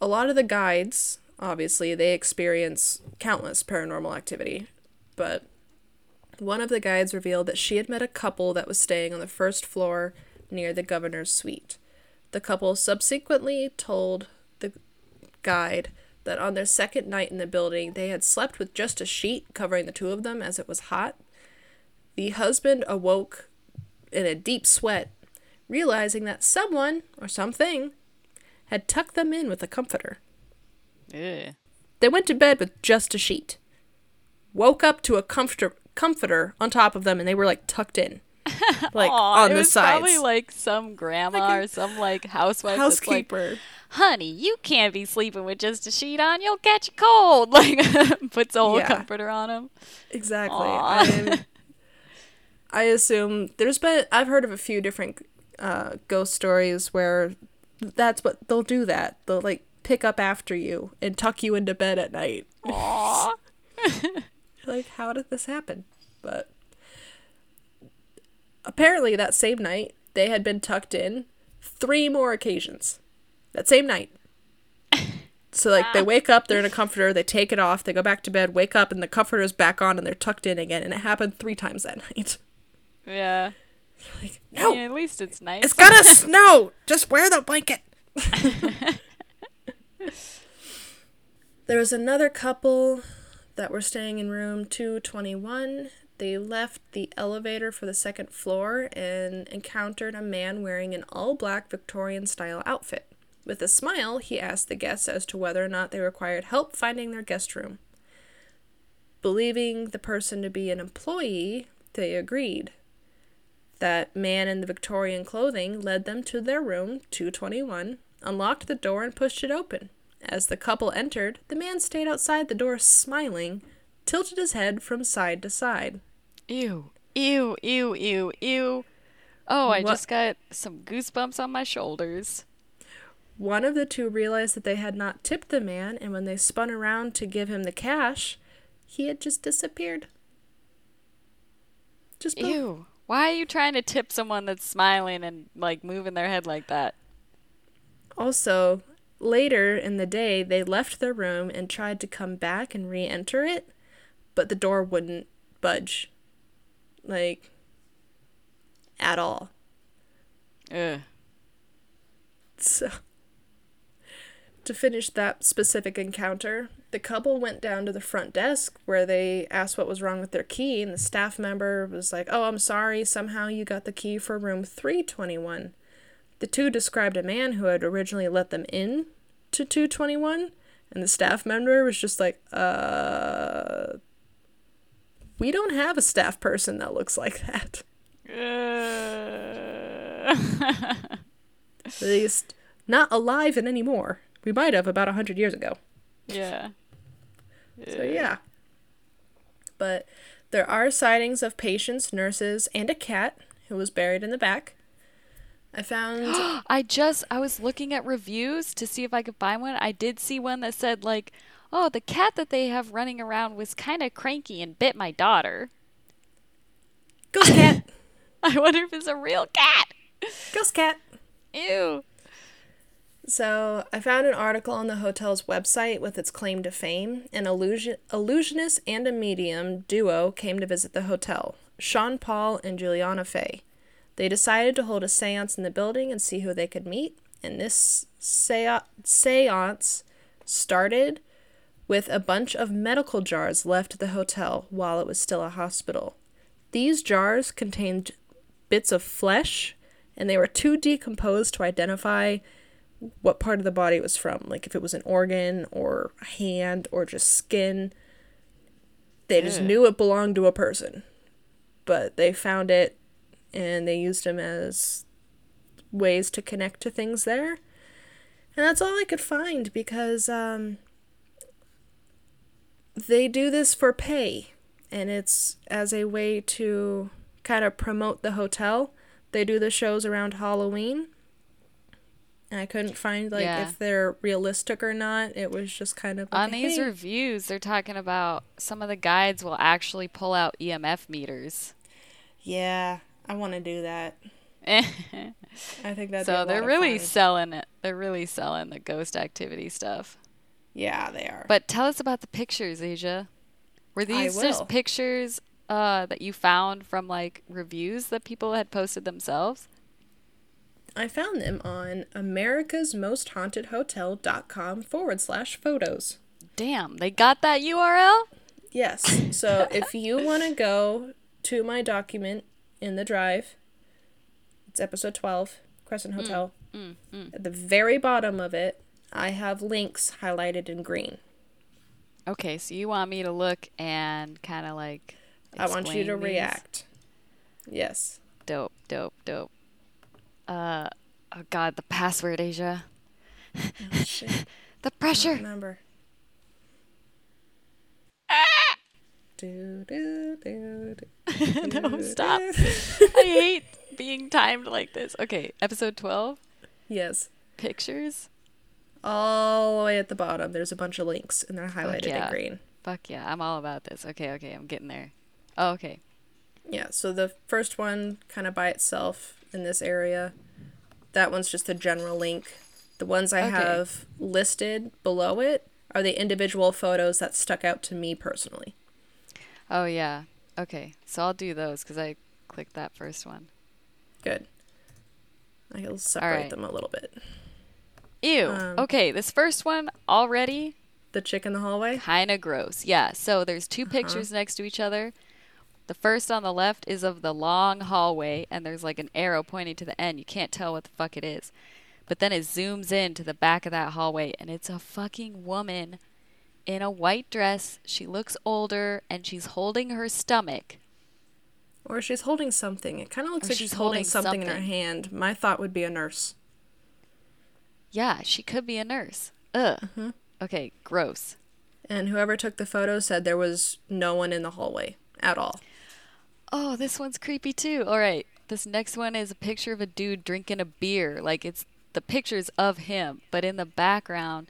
A lot of the guides, obviously, they experience countless paranormal activity, but one of the guides revealed that she had met a couple that was staying on the first floor near the governor's suite. The couple subsequently told the guide that on their second night in the building, they had slept with just a sheet covering the two of them as it was hot. The husband awoke in a deep sweat, realizing that someone, or something, had tucked them in with a comforter. Yeah. They went to bed with just a sheet. Woke up to a comforter comforter on top of them, and they were, like, tucked in. Like, aww, on the sides. It was probably, like, some grandma like or some, like, housewife. Housekeeper. Like, honey, you can't be sleeping with just a sheet on. You'll catch a cold. Like, puts a whole yeah. comforter on them. Exactly. I, I assume there's been... I've heard of a few different uh, ghost stories where... That's what they'll do. That they'll like pick up after you and tuck you into bed at night. Aww. Like, how did this happen? But apparently, that same night they had been tucked in three more occasions. That same night. So like wow. They wake up, they're in a comforter, they take it off, they go back to bed, wake up, and the comforter is back on, and they're tucked in again. And it happened three times that night. Yeah. Like, no. Yeah, at least it's nice. It's gonna snow. Just wear the blanket. There was another couple that were staying in room two twenty-one. They left the elevator for the second floor and encountered a man wearing an all-black Victorian-style outfit. With a smile, he asked the guests as to whether or not they required help finding their guest room. Believing the person to be an employee, they agreed. That man in the Victorian clothing led them to their room, two twenty-one, unlocked the door, and pushed it open. As the couple entered, the man stayed outside the door smiling, tilted his head from side to side. Ew, ew, ew, ew, ew. Oh, I what? just got some goosebumps on my shoulders. One of the two realized that they had not tipped the man, and when they spun around to give him the cash, he had just disappeared. Just boom. Ew. Why are you trying to tip someone that's smiling and, like, moving their head like that? Also, later in the day, they left their room and tried to come back and re-enter it, but the door wouldn't budge. Like, at all. Ugh. So, to finish that specific encounter... The couple went down to the front desk where they asked what was wrong with their key, and the staff member was like, oh, I'm sorry, somehow you got the key for room three twenty-one. The two described a man who had originally let them in to two twenty-one, and the staff member was just like, uh, we don't have a staff person that looks like that. Uh... At least not alive and anymore. We might have about one hundred years ago. Yeah. So, yeah. But there are sightings of patients, nurses, and a cat who was buried in the back. I found... I just... I was looking at reviews to see if I could find one. I did see one that said, like, oh, the cat that they have running around was kind of cranky and bit my daughter. Ghost cat! I wonder if it's a real cat! Ghost cat! Ew. So, I found an article on the hotel's website with its claim to fame. An illusion- illusionist and a medium duo came to visit the hotel, Sean Paul and Juliana Fay. They decided to hold a seance in the building and see who they could meet, and this se- seance started with a bunch of medical jars left at the hotel while it was still a hospital. These jars contained bits of flesh, and they were too decomposed to identify what part of the body it was from, like if it was an organ or a hand or just skin. They yeah. just knew it belonged to a person, but they found it and they used them as ways to connect to things there. And that's all I could find, because um, they do this for pay, and it's as a way to kind of promote the hotel. They do the shows around Halloween, and I couldn't find like yeah. if they're realistic or not. It was just kind of like, on these hey. reviews, they're talking about some of the guides will actually pull out E M F meters. Yeah, I want to do that. I think that's so. They're really selling it. They're really selling the ghost activity stuff. Yeah, they are. But tell us about the pictures, Asia. Were these just pictures uh, that you found from like reviews that people had posted themselves? I found them on America's Most Haunted Hotel dot com forward slash photos. Damn, they got that U R L? Yes. So if you want to go to my document in the drive, it's episode twelve, Crescent Hotel. Mm, mm, mm. At the very bottom of it, I have links highlighted in green. Okay, so you want me to look and kind of like explain I want you to these? React. Yes. Dope, dope, dope. Uh, oh God, the password, Asia. Oh, shit. The pressure. I don't remember. Ah! Do, do, do, do, do, no, stop. I hate being timed like this. Okay, episode twelve. Yes. Pictures. All the way at the bottom. There's a bunch of links, and they're highlighted yeah. in green. Fuck yeah, I'm all about this. Okay, okay, I'm getting there. Oh, okay. Yeah, so the first one kind of by itself in this area. That one's just a general link. The ones I okay. have listed below it are the individual photos that stuck out to me personally. Oh, yeah. Okay, so I'll do those because I clicked that first one. Good. I'll separate right. them a little bit. Ew. Um, okay, this first one already. The chick in the hallway? Kind of gross. Yeah, so there's two uh-huh. pictures next to each other. The first on the left is of the long hallway, and there's like an arrow pointing to the end. You can't tell what the fuck it is. But then it zooms in to the back of that hallway, and it's a fucking woman in a white dress. She looks older, and she's holding her stomach. Or she's holding something. It kind of looks or like she's, she's holding, holding something, something in her hand. My thought would be a nurse. Yeah, she could be a nurse. Ugh. Mm-hmm. Okay, gross. And whoever took the photo said there was no one in the hallway at all. Oh, this one's creepy too. All right, this next one is a picture of a dude drinking a beer. Like, it's the pictures of him, but in the background,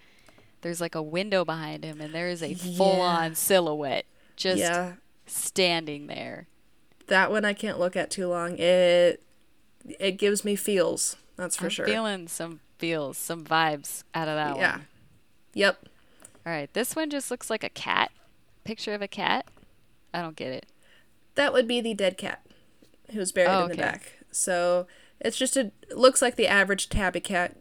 there's like a window behind him, and there is a full-on yeah. silhouette just yeah. standing there. That one I can't look at too long. It it gives me feels. That's for I'm sure. I'm feeling some. Feels some vibes out of that yeah. one. Yeah. Yep. All right. This one just looks like a cat. Picture of a cat. I don't get it. That would be the dead cat who's buried oh, in okay. the back. So it's just a it looks like the average tabby cat.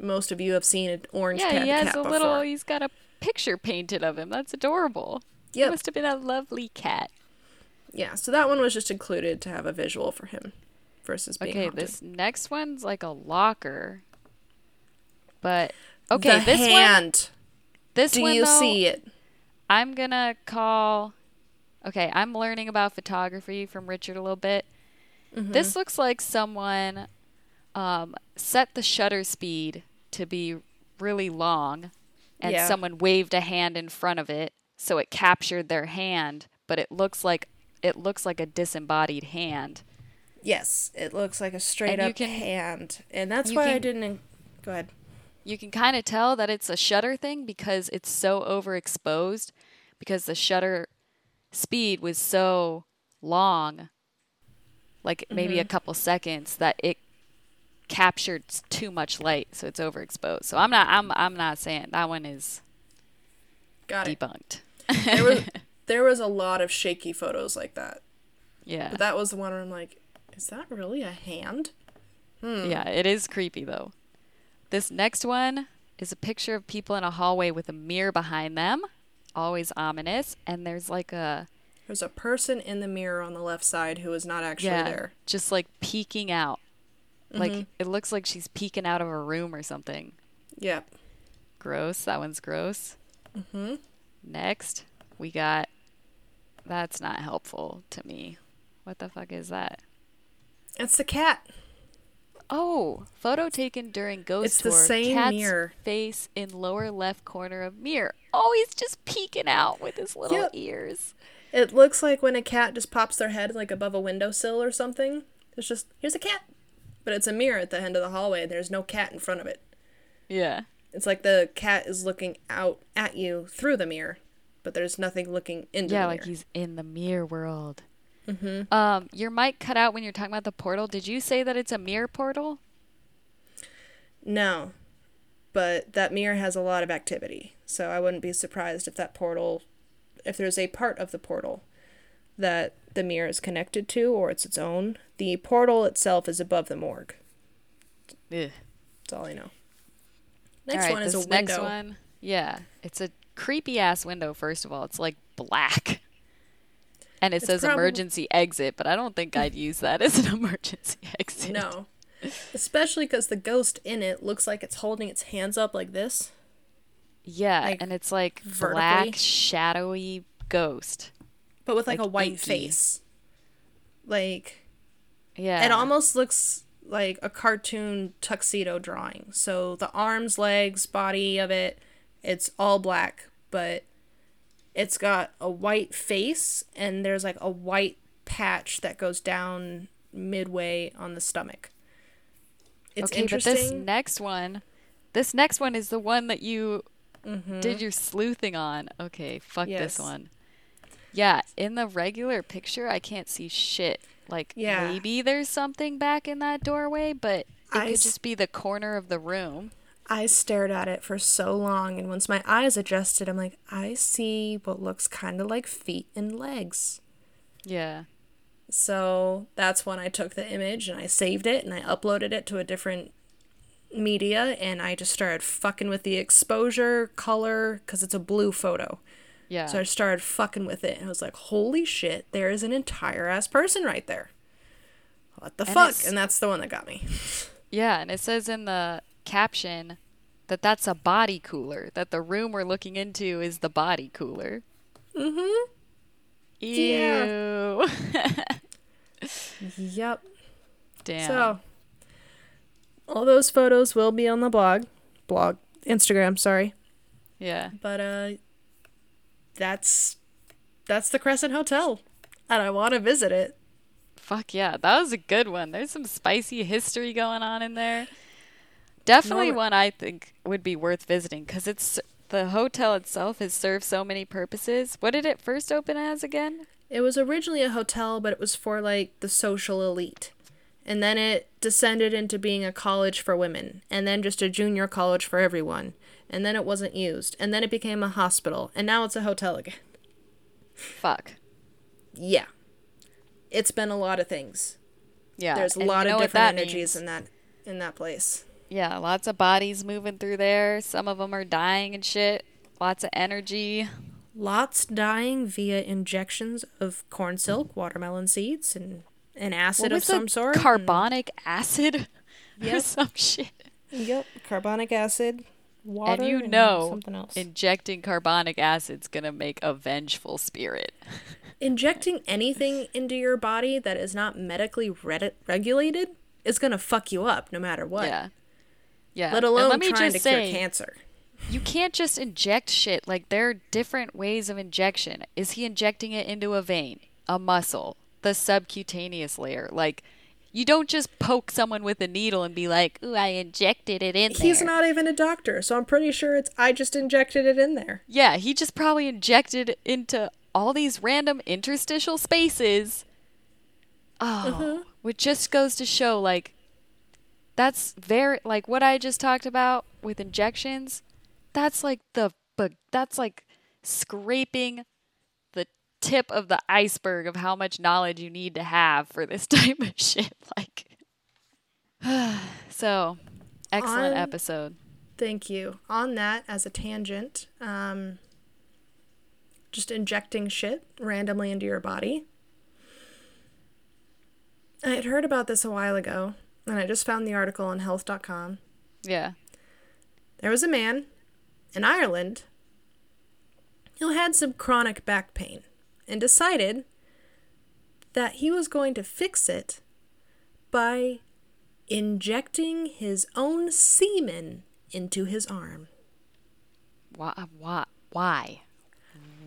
Most of you have seen an orange yeah, tabby cat. Yeah, he has a before. little. He's got a picture painted of him. That's adorable. Yeah. It must have been a lovely cat. Yeah. So that one was just included to have a visual for him, versus being okay. Haunted. This next one's like a locker. But okay, the this hand. one. This Do one, you though, see it? I'm gonna call. Okay, I'm learning about photography from Richard a little bit. Mm-hmm. This looks like someone um, set the shutter speed to be really long, and yeah. someone waved a hand in front of it, so it captured their hand. But it looks like it looks like a disembodied hand. Yes, it looks like a straight and up can, hand, and that's why can, I didn't. In- Go ahead. You can kind of tell that it's a shutter thing because it's so overexposed because the shutter speed was so long, like maybe mm-hmm. a couple seconds, that it captured too much light, so it's overexposed. So I'm not I'm I'm not saying that one is Got debunked. It. there was there was a lot of shaky photos like that. Yeah. But that was the one where I'm like, is that really a hand? Hmm. Yeah, it is creepy though. This next one is a picture of people in a hallway with a mirror behind them, always ominous, and there's like a... There's a person in the mirror on the left side who is not actually yeah, there. Just like peeking out. Mm-hmm. Like it looks like she's peeking out of a room or something. Yep. Gross. That one's gross. Mm-hmm. Next, we got... That's not helpful to me. What the fuck is that? It's the cat. Oh, photo taken during ghost it's tour. It's the same Cat's mirror. Face in lower left corner of mirror. Oh, he's just peeking out with his little yep. ears. It looks like when a cat just pops their head like above a windowsill or something. It's just, here's a cat. But it's a mirror at the end of the hallway. And there's no cat in front of it. Yeah. It's like the cat is looking out at you through the mirror. But there's nothing looking into yeah, the mirror. Yeah, like he's in the mirror world. Mm-hmm. Um, your mic cut out when you're talking about the portal. Did you say that it's a mirror portal? No, but that mirror has a lot of activity. So I wouldn't be surprised if that portal, if there's a part of the portal that the mirror is connected to or it's its own. The portal itself is above the morgue. Ugh. That's all I know. Next right, one is a window. Next one, yeah, it's a creepy ass window. First of all, it's like black. And it it's says probably... emergency exit, but I don't think I'd use that as an emergency exit. No. Especially because the ghost in it looks like it's holding its hands up like this. Yeah, like, and it's like vertically. Black, shadowy ghost. But with like, like a white inky. Face. Like, yeah. It almost looks like a cartoon tuxedo drawing. So the arms, legs, body of it, it's all black, but... It's got a white face, and there's, like, a white patch that goes down midway on the stomach. It's okay, interesting. But this next one, this next one is the one that you mm-hmm. did your sleuthing on. Okay, fuck yes. this one. Yeah, in the regular picture, I can't see shit. Like, yeah. maybe there's something back in that doorway, but it I could s- just be the corner of the room. I stared at it for so long, and once my eyes adjusted, I'm like, I see what looks kind of like feet and legs. Yeah. So that's when I took the image, and I saved it, and I uploaded it to a different media, and I just started fucking with the exposure, color, because it's a blue photo. Yeah. So I started fucking with it, and I was like, holy shit, there is an entire-ass person right there. What the and fuck? It's... And that's the one that got me. Yeah, and it says in the... caption that that's a body cooler, that the room we're looking into is the body cooler. Mm-hmm. Ew. Yeah. Yep. Damn. So, all those photos will be on the blog. Blog. Instagram, sorry. Yeah. But, uh, that's, that's the Crescent Hotel, and I want to visit it. Fuck yeah, that was a good one. There's some spicy history going on in there. Definitely Norman. One I think would be worth visiting because it's the hotel itself has served so many purposes. What did it first open as again? It was originally a hotel, but it was for like the social elite. And then it descended into being a college for women and then just a junior college for everyone. And then it wasn't used. And then it became a hospital. And now it's a hotel again. Fuck. Yeah. It's been a lot of things. Yeah. There's a and lot you know of different energies means. in that in that place. Yeah, lots of bodies moving through there. Some of them are dying and shit. Lots of energy. Lots dying via injections of corn silk, watermelon seeds, and an acid well, of some sort. Carbonic and... acid yep. or some shit. Yep, carbonic acid, water, and you know and something else. Injecting carbonic acid's gonna make a vengeful spirit. Injecting anything into your body that is not medically re- regulated is gonna fuck you up no matter what. Yeah. Yeah. Let alone let me trying just to say, cure cancer. You can't just inject shit. Like, there are different ways of injection. Is he injecting it into a vein, a muscle, the subcutaneous layer? Like, you don't just poke someone with a needle and be like, ooh, I injected it in there. He's not even a doctor, so I'm pretty sure it's, I just injected it in there. Yeah, he just probably injected into all these random interstitial spaces. Oh, mm-hmm. Which just goes to show, like, that's very, like, what I just talked about with injections, that's like the, that's like scraping the tip of the iceberg of how much knowledge you need to have for this type of shit. Like, so, excellent on episode. Thank you. On that, as a tangent, um, just injecting shit randomly into your body. I had heard about this a while ago, and I just found the article on health dot com. Yeah. There was a man in Ireland who had some chronic back pain and decided that he was going to fix it by injecting his own semen into his arm. Why? Why? Why?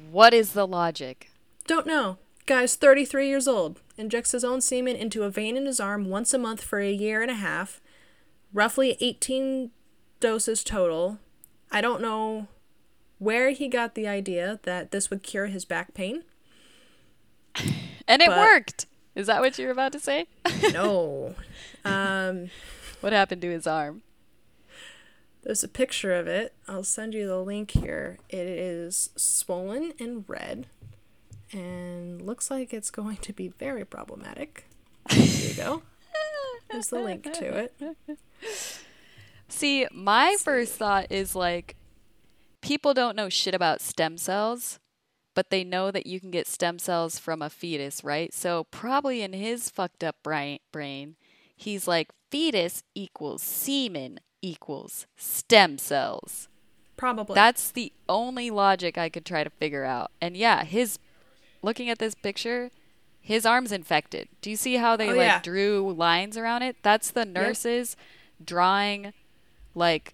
What is the logic? Don't know. Guy's thirty-three years old. Injects his own semen into a vein in his arm once a month for a year and a half. Roughly eighteen doses total. I don't know where he got the idea that this would cure his back pain. And it worked. Is that what you were about to say? No. Um, what happened to his arm? There's a picture of it. I'll send you the link here. It is swollen and red. And looks like it's going to be very problematic. There you go. There's the link to it. See, my Let's first see. thought is like, people don't know shit about stem cells, but they know that you can get stem cells from a fetus, right? So probably in his fucked up brain, he's like, fetus equals semen equals stem cells. Probably. That's the only logic I could try to figure out. And yeah, his looking at this picture, his arm's infected. Do you see how they oh, like yeah. drew lines around it? That's the nurses yep. drawing, like,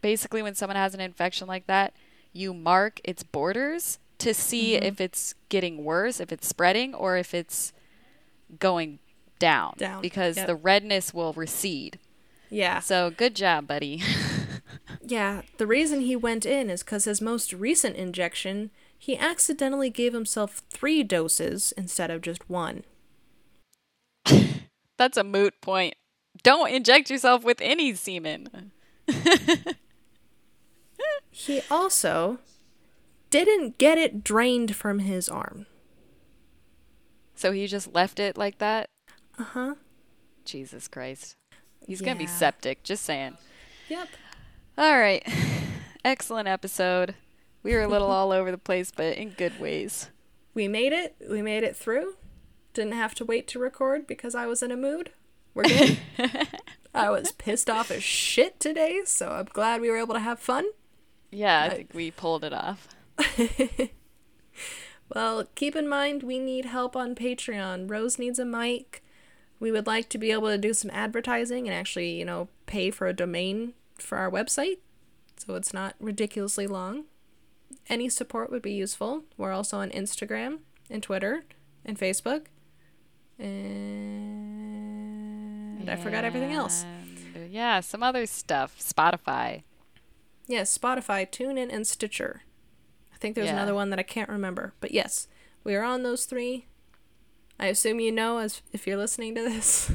basically when someone has an infection like that, you mark its borders to see mm-hmm. if it's getting worse, if it's spreading, or if it's going down. Down. Because yep. the redness will recede. Yeah. So good job, buddy. Yeah. The reason he went in is because his most recent injection, he accidentally gave himself three doses instead of just one. That's a moot point. Don't inject yourself with any semen. He also didn't get it drained from his arm. So he just left it like that? Uh-huh. Jesus Christ. He's yeah. going to be septic, just saying. Yep. All right. Excellent episode. We were a little all over the place, but in good ways. We made it. We made it through. Didn't have to wait to record because I was in a mood. We're good. I was pissed off as shit today, so I'm glad we were able to have fun. Yeah, I think we pulled it off. Well, keep in mind, we need help on Patreon. Rose needs a mic. We would like to be able to do some advertising and actually, you know, pay for a domain for our website, so it's not ridiculously long. Any support would be useful. We're also on Instagram and Twitter and Facebook. And, and I forgot everything else. Yeah, some other stuff. Spotify. Yes, yeah, Spotify, TuneIn, and Stitcher. I think there's yeah. another one that I can't remember. But yes, we are on those three. I assume you know as if you're listening to this.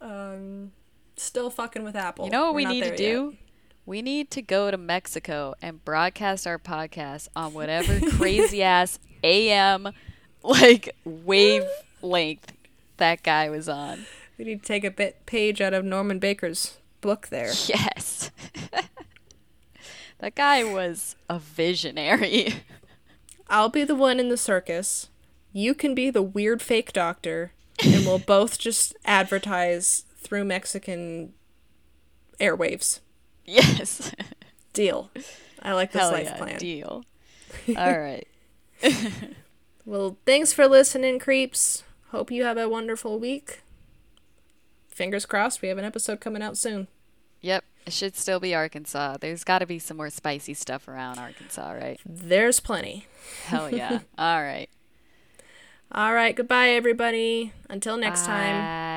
um, still fucking with Apple. You know what We're we need to do? Yet. We need to go to Mexico and broadcast our podcast on whatever crazy ass A M like wavelength that guy was on. We need to take a bit page out of Norman Baker's book there. Yes. That guy was a visionary. I'll be the one in the circus. You can be the weird fake doctor. And we'll both just advertise through Mexican airwaves. Yes. Deal. I like this Hell life yeah, plan. Deal. All right. Well, thanks for listening, creeps. Hope you have a wonderful week. Fingers crossed we have an episode coming out soon. Yep. It should still be Arkansas. There's got to be some more spicy stuff around Arkansas, right? There's plenty. Hell yeah. All right. All right. Goodbye, everybody. Until next Bye. time.